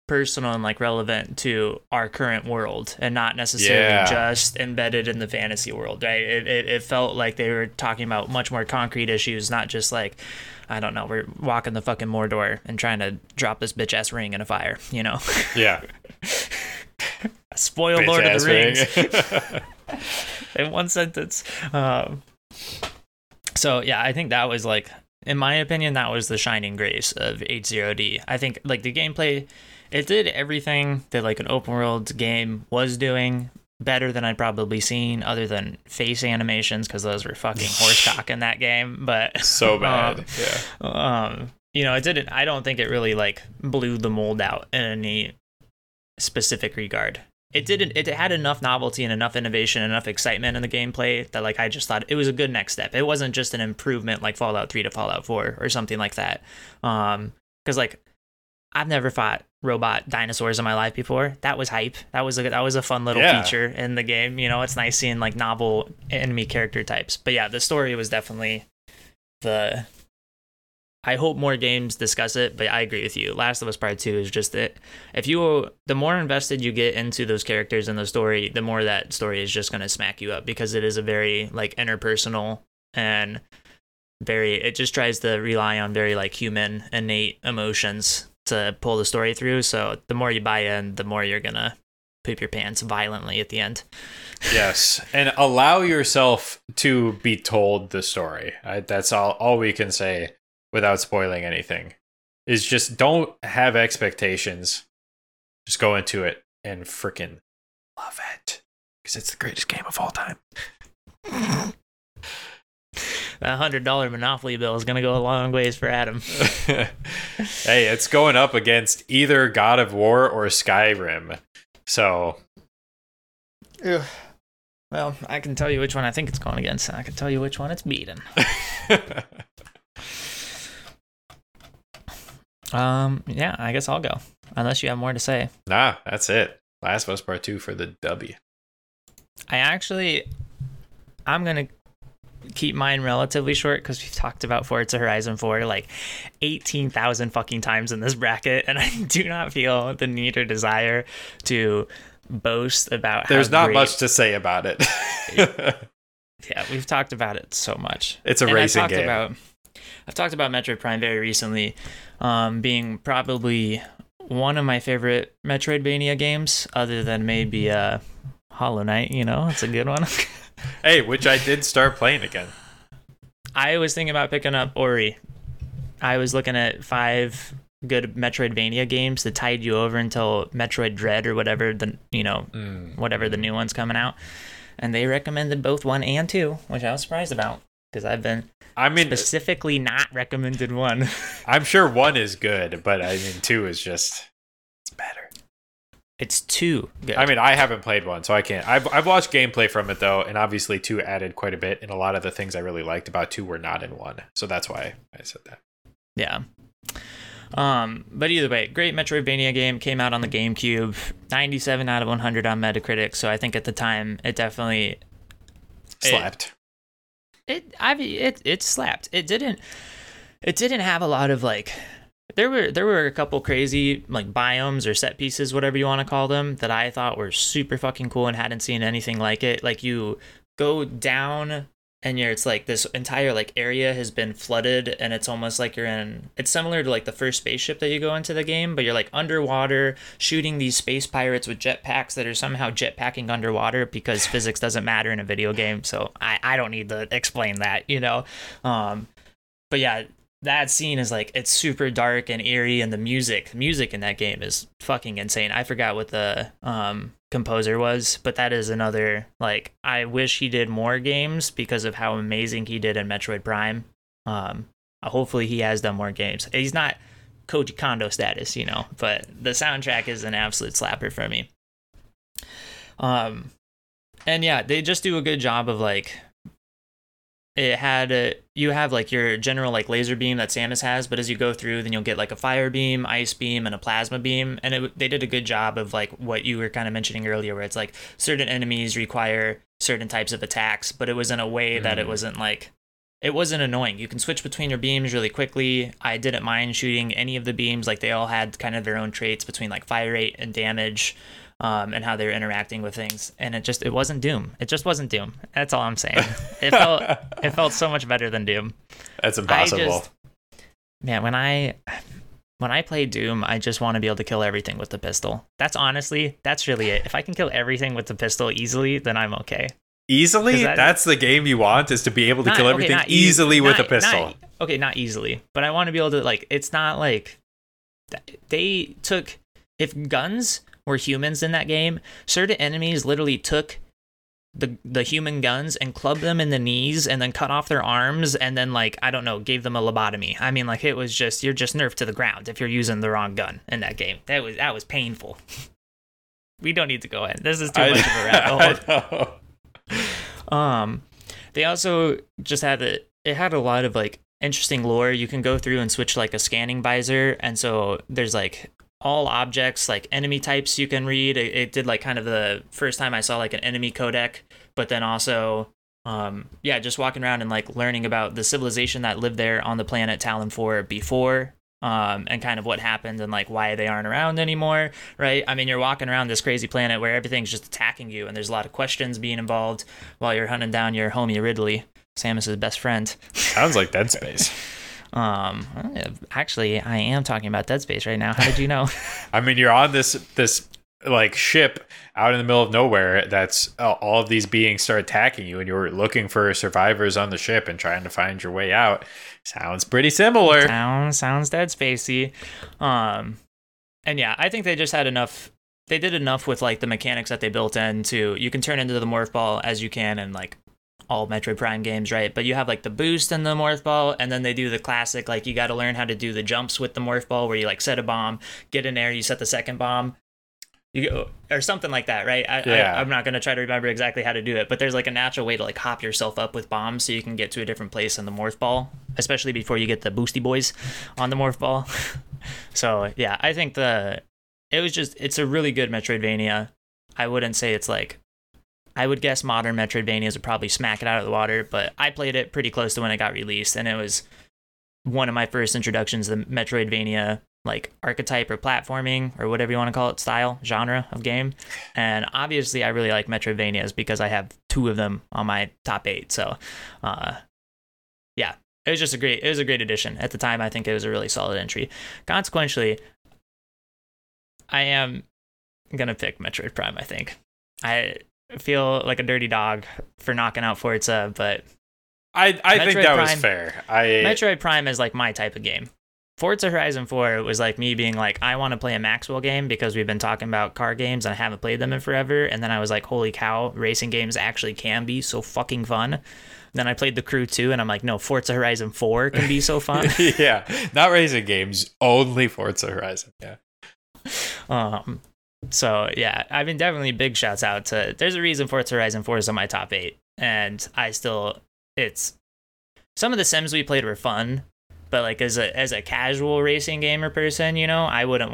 personal and, like, relevant to our current world, and not necessarily just embedded in the fantasy world, right? It felt like they were talking about much more concrete issues, not just, like, I don't know, we're walking the fucking Mordor and trying to drop this bitch-ass ring in a fire, you know? Yeah. Spoiled Lord of the Rings. In one sentence. So, yeah, I think that was, like, in my opinion, that was the shining grace of H0D. I think, like, the gameplay, it did everything that, like, an open-world game was doing better than I'd probably seen, other than face animations, because those were fucking horsecock in that game. But so bad. You know, it didn't, I don't think it really, like, blew the mold out in any specific regard. It didn't, it had enough novelty and enough innovation, enough excitement in the gameplay that, like, I just thought it was a good next step. It wasn't just an improvement like Fallout 3 to Fallout 4 or something like that. Because, like, I've never fought robot dinosaurs in my life before. That was hype. That was a fun little feature in the game. You know, it's nice seeing, like, novel enemy character types. But yeah, the story was definitely the... I hope more games discuss it, but I agree with you. Last of Us Part 2 is just it. The more invested you get into those characters and the story, the more that story is just going to smack you up, because it is a very, like, interpersonal and very... It just tries to rely on very, like, human, innate emotions to pull the story through. So the more you buy in, the more you're gonna poop your pants violently at the end. Yes, and allow yourself to be told the story. That's all we can say without spoiling anything, is just don't have expectations. Just go into it and freaking love it, because it's the greatest game of all time. That $100 Monopoly bill is going to go a long ways for Adam. Hey, it's going up against either God of War or Skyrim. So. Ugh. Well, I can tell you which one I think it's going against, and I can tell you which one it's beating. Yeah, I guess I'll go. Unless you have more to say. Nah, that's it. Last of Us Part II for the W. I'm going to keep mine relatively short, because we've talked about Forza Horizon 4 like 18,000 fucking times in this bracket, and I do not feel the need or desire to boast about how there's not great... much to say about it. Yeah, we've talked about it so much. It's a and racing game. I've talked about Metroid Prime very recently, being probably one of my favorite Metroidvania games, other than maybe Hollow Knight, you know, it's a good one. Hey, which I did start playing again. I was thinking about picking up Ori. I was looking at 5 good Metroidvania games that tied you over until Metroid Dread or whatever the whatever the new one's coming out, and they recommended both 1 and 2, which I was surprised about, because I've been specifically not recommended 1. I'm sure 1 is good, but I mean 2 is just it's better. It's 2 good. I mean, I haven't played 1, so I can't. I've watched gameplay from it, though, and obviously 2 added quite a bit, and a lot of the things I really liked about 2 were not in 1, so that's why I said that. Yeah. But either way, great Metroidvania game, came out on the GameCube, 97 out of 100 on Metacritic, so I think at the time it definitely... slapped. It slapped. It didn't have a lot of, like... There were a couple crazy like biomes or set pieces, whatever you want to call them, that I thought were super fucking cool and hadn't seen anything like it. Like you go down and it's like this entire like area has been flooded, and it's almost like it's similar to like the first spaceship that you go into the game, but you're like underwater shooting these space pirates with jetpacks that are somehow jetpacking underwater, because physics doesn't matter in a video game. So I don't need to explain that, you know? But yeah, that scene is like, it's super dark and eerie, and the music in that game is fucking insane. I forgot what the composer was, but that is another, like, I wish he did more games because of how amazing he did in Metroid Prime. Hopefully he has done more games. He's not Koji Kondo status, you know, but the soundtrack is an absolute slapper for me. And yeah, they just do a good job of like, it had you have like your general like laser beam that Samus has, but as you go through, then you'll get like a fire beam, ice beam, and a plasma beam. And they did a good job of like what you were kind of mentioning earlier, where it's like certain enemies require certain types of attacks, but it was in a way that it wasn't annoying. You can switch between your beams really quickly. I didn't mind shooting any of the beams. Like they all had kind of their own traits between like fire rate and damage, and how they're interacting with things, and it wasn't Doom. It just wasn't Doom. That's all I'm saying. It felt so much better than Doom. That's impossible. When I play Doom, I just want to be able to kill everything with the pistol. That's really it. If I can kill everything with the pistol easily, then I'm okay. Easily? That's the game you want, is to be able to kill everything easily with a pistol. Not easily, but I want to be able to like. It's not like they took if guns. Were humans in that game, certain enemies literally took the human guns and clubbed them in the knees and then cut off their arms and then like I don't know, gave them a lobotomy. I mean, like, it was just, you're just nerfed to the ground if you're using the wrong gun in that game. That was painful. We don't need to go in. This is too much of a rabbit hole. They also just had it had a lot of like interesting lore. You can go through and switch like a scanning visor, and so there's like all objects, like enemy types you can read. It did like kind of the first time I saw like an enemy codec, but then also, just walking around and like learning about the civilization that lived there on the planet Talon 4 before, and kind of what happened and like why they aren't around anymore, right? I mean, you're walking around this crazy planet where everything's just attacking you, and there's a lot of questions being involved while you're hunting down your homie Ridley, Samus's best friend. Sounds like Dead Space. Actually, I am talking about Dead Space right now. How did you know? I mean, you're on this like ship out in the middle of nowhere that's all of these beings start attacking you and you're looking for survivors on the ship and trying to find your way out. Sounds pretty similar. Sounds Dead Spacey. And yeah, I think they just had enough. They did enough with like the mechanics that they built in to, you can turn into the morph ball as you can in like all Metroid Prime games, right? But you have like the boost in the morph ball, and then they do the classic, like you got to learn how to do the jumps with the morph ball where you like set a bomb, get in there, you set the second bomb, you go, or something like that, right? I'm not going to try to remember exactly how to do it, but there's like a natural way to like hop yourself up with bombs so you can get to a different place in the morph ball, especially before you get the boosty boys on the morph ball. So yeah, I think it's a really good Metroidvania. I wouldn't say it's like, I would guess modern Metroidvanias would probably smack it out of the water, but I played it pretty close to when it got released, and it was one of my first introductions to the Metroidvania like archetype or platforming or whatever you want to call it, style, genre of game. And obviously I really like Metroidvanias because I have two of them on my top 8. So yeah, it was just a great addition. At the time, I think it was a really solid entry. Consequentially, I am going to pick Metroid Prime, I think. I feel like a dirty dog for knocking out Forza, but I think that was fair. Metroid Prime is like my type of game. Forza Horizon 4 was like me being like, I want to play a Maxwell game because we've been talking about car games and I haven't played them in forever. And then I was like, holy cow, racing games actually can be so fucking fun. And then I played The Crew 2 and I'm like, no, Forza Horizon 4 can be so fun. Yeah, not racing games, only Forza Horizon. Yeah. So yeah, I mean, definitely big shouts out to, there's a reason Forza Horizon 4 is on my top 8. And I still, it's, some of the Sims we played were fun, but like as a casual racing gamer person, you know, I wouldn't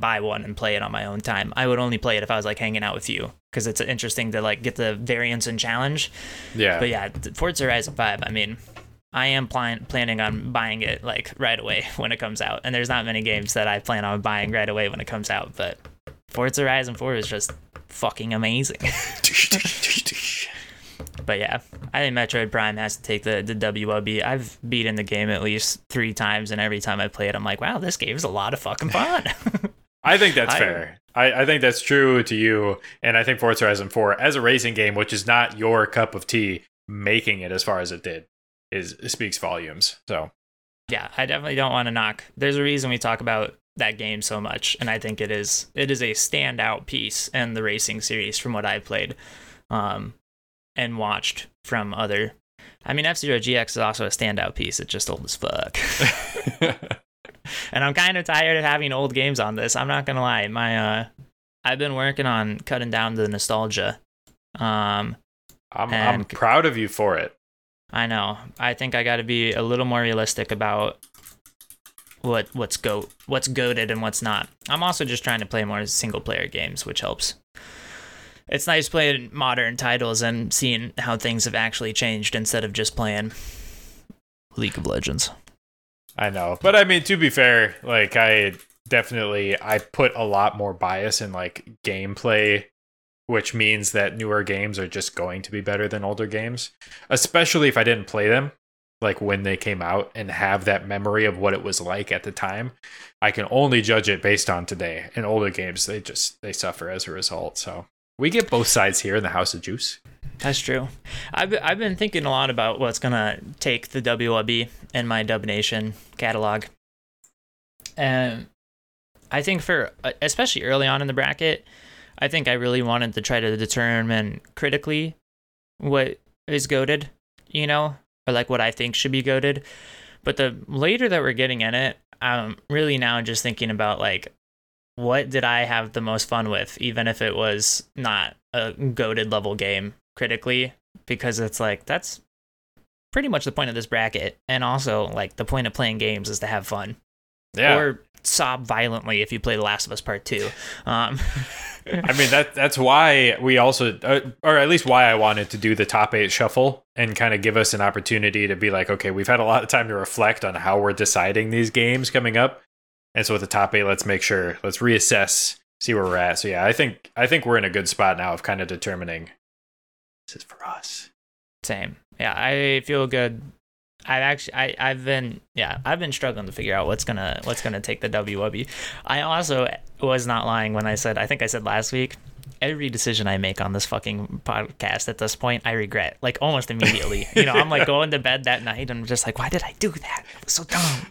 buy one and play it on my own time. I would only play it if I was like hanging out with you, because it's interesting to like get the variance and challenge. Yeah. But yeah, Forza Horizon 5, I mean, I am planning on buying it like right away when it comes out. And there's not many games that I plan on buying right away when it comes out, but Forza Horizon 4 is just fucking amazing. But yeah, I think Metroid Prime has to take the WLB. I've beaten the game at least 3 times, and every time I play it, I'm like, wow, this game is a lot of fucking fun. I think that's fair. I think that's true to you. And I think Forza Horizon 4, as a racing game, which is not your cup of tea, making it as far as it did, it speaks volumes. So yeah, I definitely don't want to knock. There's a reason we talk about that game so much, and I think it is a standout piece in the racing series from what I've played and watched from other. I mean, F-Zero GX is also a standout piece. It's just old as fuck. And I'm kind of tired of having old games on this. I'm not gonna lie. My I've been working on cutting down the nostalgia. I'm proud of you for it. I know. I think I got to be a little more realistic about what's goated and what's not. I'm also just trying to play more single player games, which helps. It's nice playing modern titles and seeing how things have actually changed instead of just playing League of Legends. I know, but I mean, to be fair, like I put a lot more bias in like gameplay, which means that newer games are just going to be better than older games, especially if I didn't play them like when they came out and have that memory of what it was like at the time. I can only judge it based on today, and older games, they suffer as a result. So we get both sides here in the House of Juice. That's true. I've been thinking a lot about what's going to take the WLB and my Dub Nation catalog. And I think for, especially early on in the bracket, I think I really wanted to try to determine critically what is goated, you know, or like what I think should be goated. But the later that we're getting in it, I'm really now just thinking about like, what did I have the most fun with, even if it was not a goated level game critically, because it's like, that's pretty much the point of this bracket. And also like the point of playing games is to have fun. Yeah. Or sob violently if you play The Last of Us Part II. I mean, that's why we also, or at least why I wanted to do the top 8 shuffle and kind of give us an opportunity to be like, okay, we've had a lot of time to reflect on how we're deciding these games coming up. And so with the top 8, let's reassess, see where we're at. So yeah, I think we're in a good spot now of kind of determining this is for us. Same. Yeah, I feel good. I've been struggling to figure out what's gonna take the WLB. I also was not lying when I said, I think I said last week, every decision I make on this fucking podcast at this point, I regret, like, almost immediately. You know, I'm like going to bed that night and I'm just like, why did I do that? It was so dumb.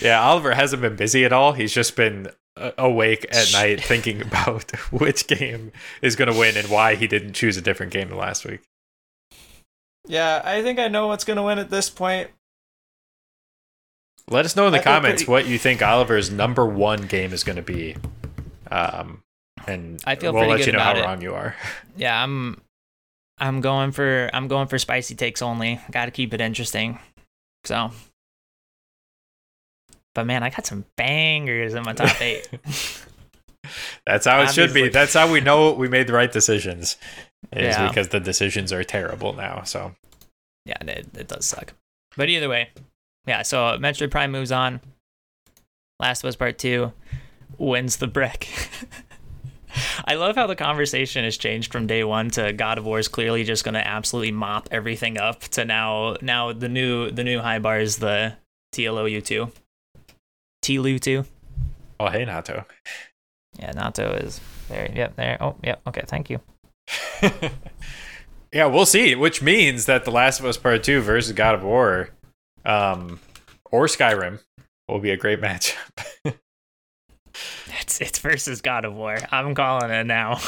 Yeah, Oliver hasn't been busy at all. He's just been awake at night thinking about which game is going to win and why he didn't choose a different game than last week. Yeah, I think I know what's going to win at this point. Let us know in the comments what you think Oliver's number one game is going to be. And I feel we'll let you know how wrong you are. Yeah, I'm going for spicy takes only. Got to keep it interesting. So, but man, I got some bangers in my top 8. That's how it should be. That's how we know we made the right decisions. Is because the decisions are terrible now. So, yeah, it does suck. But either way, yeah. So Metroid Prime moves on. Last of Us Part II wins the brick. I love how the conversation has changed from day one to God of War is clearly just going to absolutely mop everything up to now the new high bar is the TLOU2. TLOU2. Oh, hey, Nato. Yeah, Nato is there. Yep, there. Oh, yep. Okay, thank you. Yeah, we'll see, which means that The Last of Us Part II versus God of War or Skyrim will be a great matchup. It's versus God of War. I'm calling it now.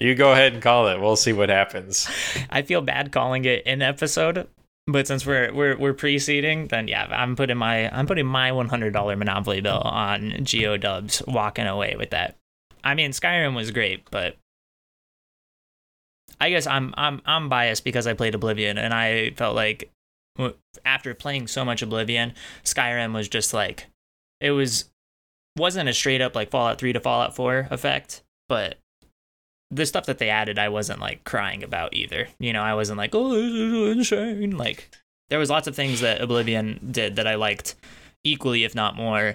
You go ahead and call it. We'll see what happens. I feel bad calling it in episode, but since we're preceding, then yeah, I'm putting my $100 Monopoly bill on GeoDubs walking away with that. I mean, Skyrim was great, but I guess I'm biased because I played Oblivion and I felt like after playing so much Oblivion, Skyrim was just like wasn't a straight up like Fallout 3 to Fallout 4 effect, but the stuff that they added, I wasn't like crying about either. You know, I wasn't like, oh, this is insane. Like, there was lots of things that Oblivion did that I liked equally, if not more.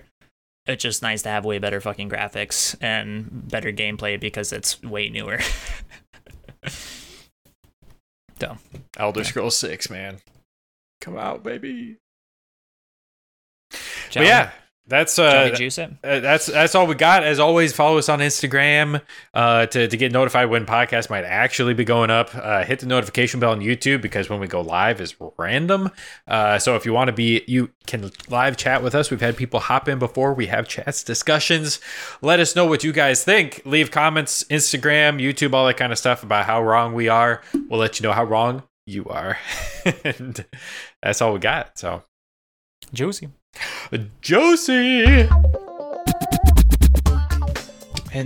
It's just nice to have way better fucking graphics and better gameplay because it's way newer. So, Elder Scrolls 6, man, come out, baby. But yeah. That's all we got. As always, follow us on Instagram to get notified when podcasts might actually be going up. Hit the notification bell on YouTube because when we go live is random. So if you want to be, you can live chat with us. We've had people hop in before. We have chats, discussions. Let us know what you guys think. Leave comments, Instagram, YouTube, all that kind of stuff about how wrong we are. We'll let you know how wrong you are. And that's all we got. So, Josie! And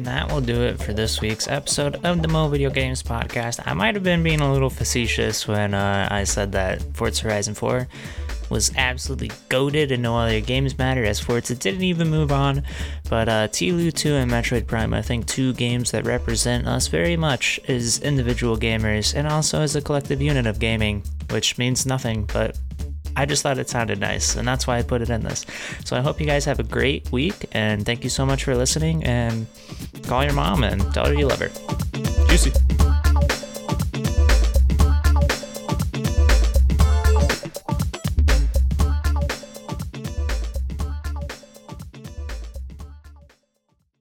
that will do it for this week's episode of the Mo Video Games Podcast. I might have been being a little facetious when I said that Forza Horizon 4 was absolutely goated and no other games mattered, as Forza didn't even move on. But TLOU2 and Metroid Prime, I think, two games that represent us very much as individual gamers and also as a collective unit of gaming, which means nothing, but I just thought it sounded nice, and that's why I put it in this. So I hope you guys have a great week, and thank you so much for listening, and call your mom and tell her you love her. Juicy.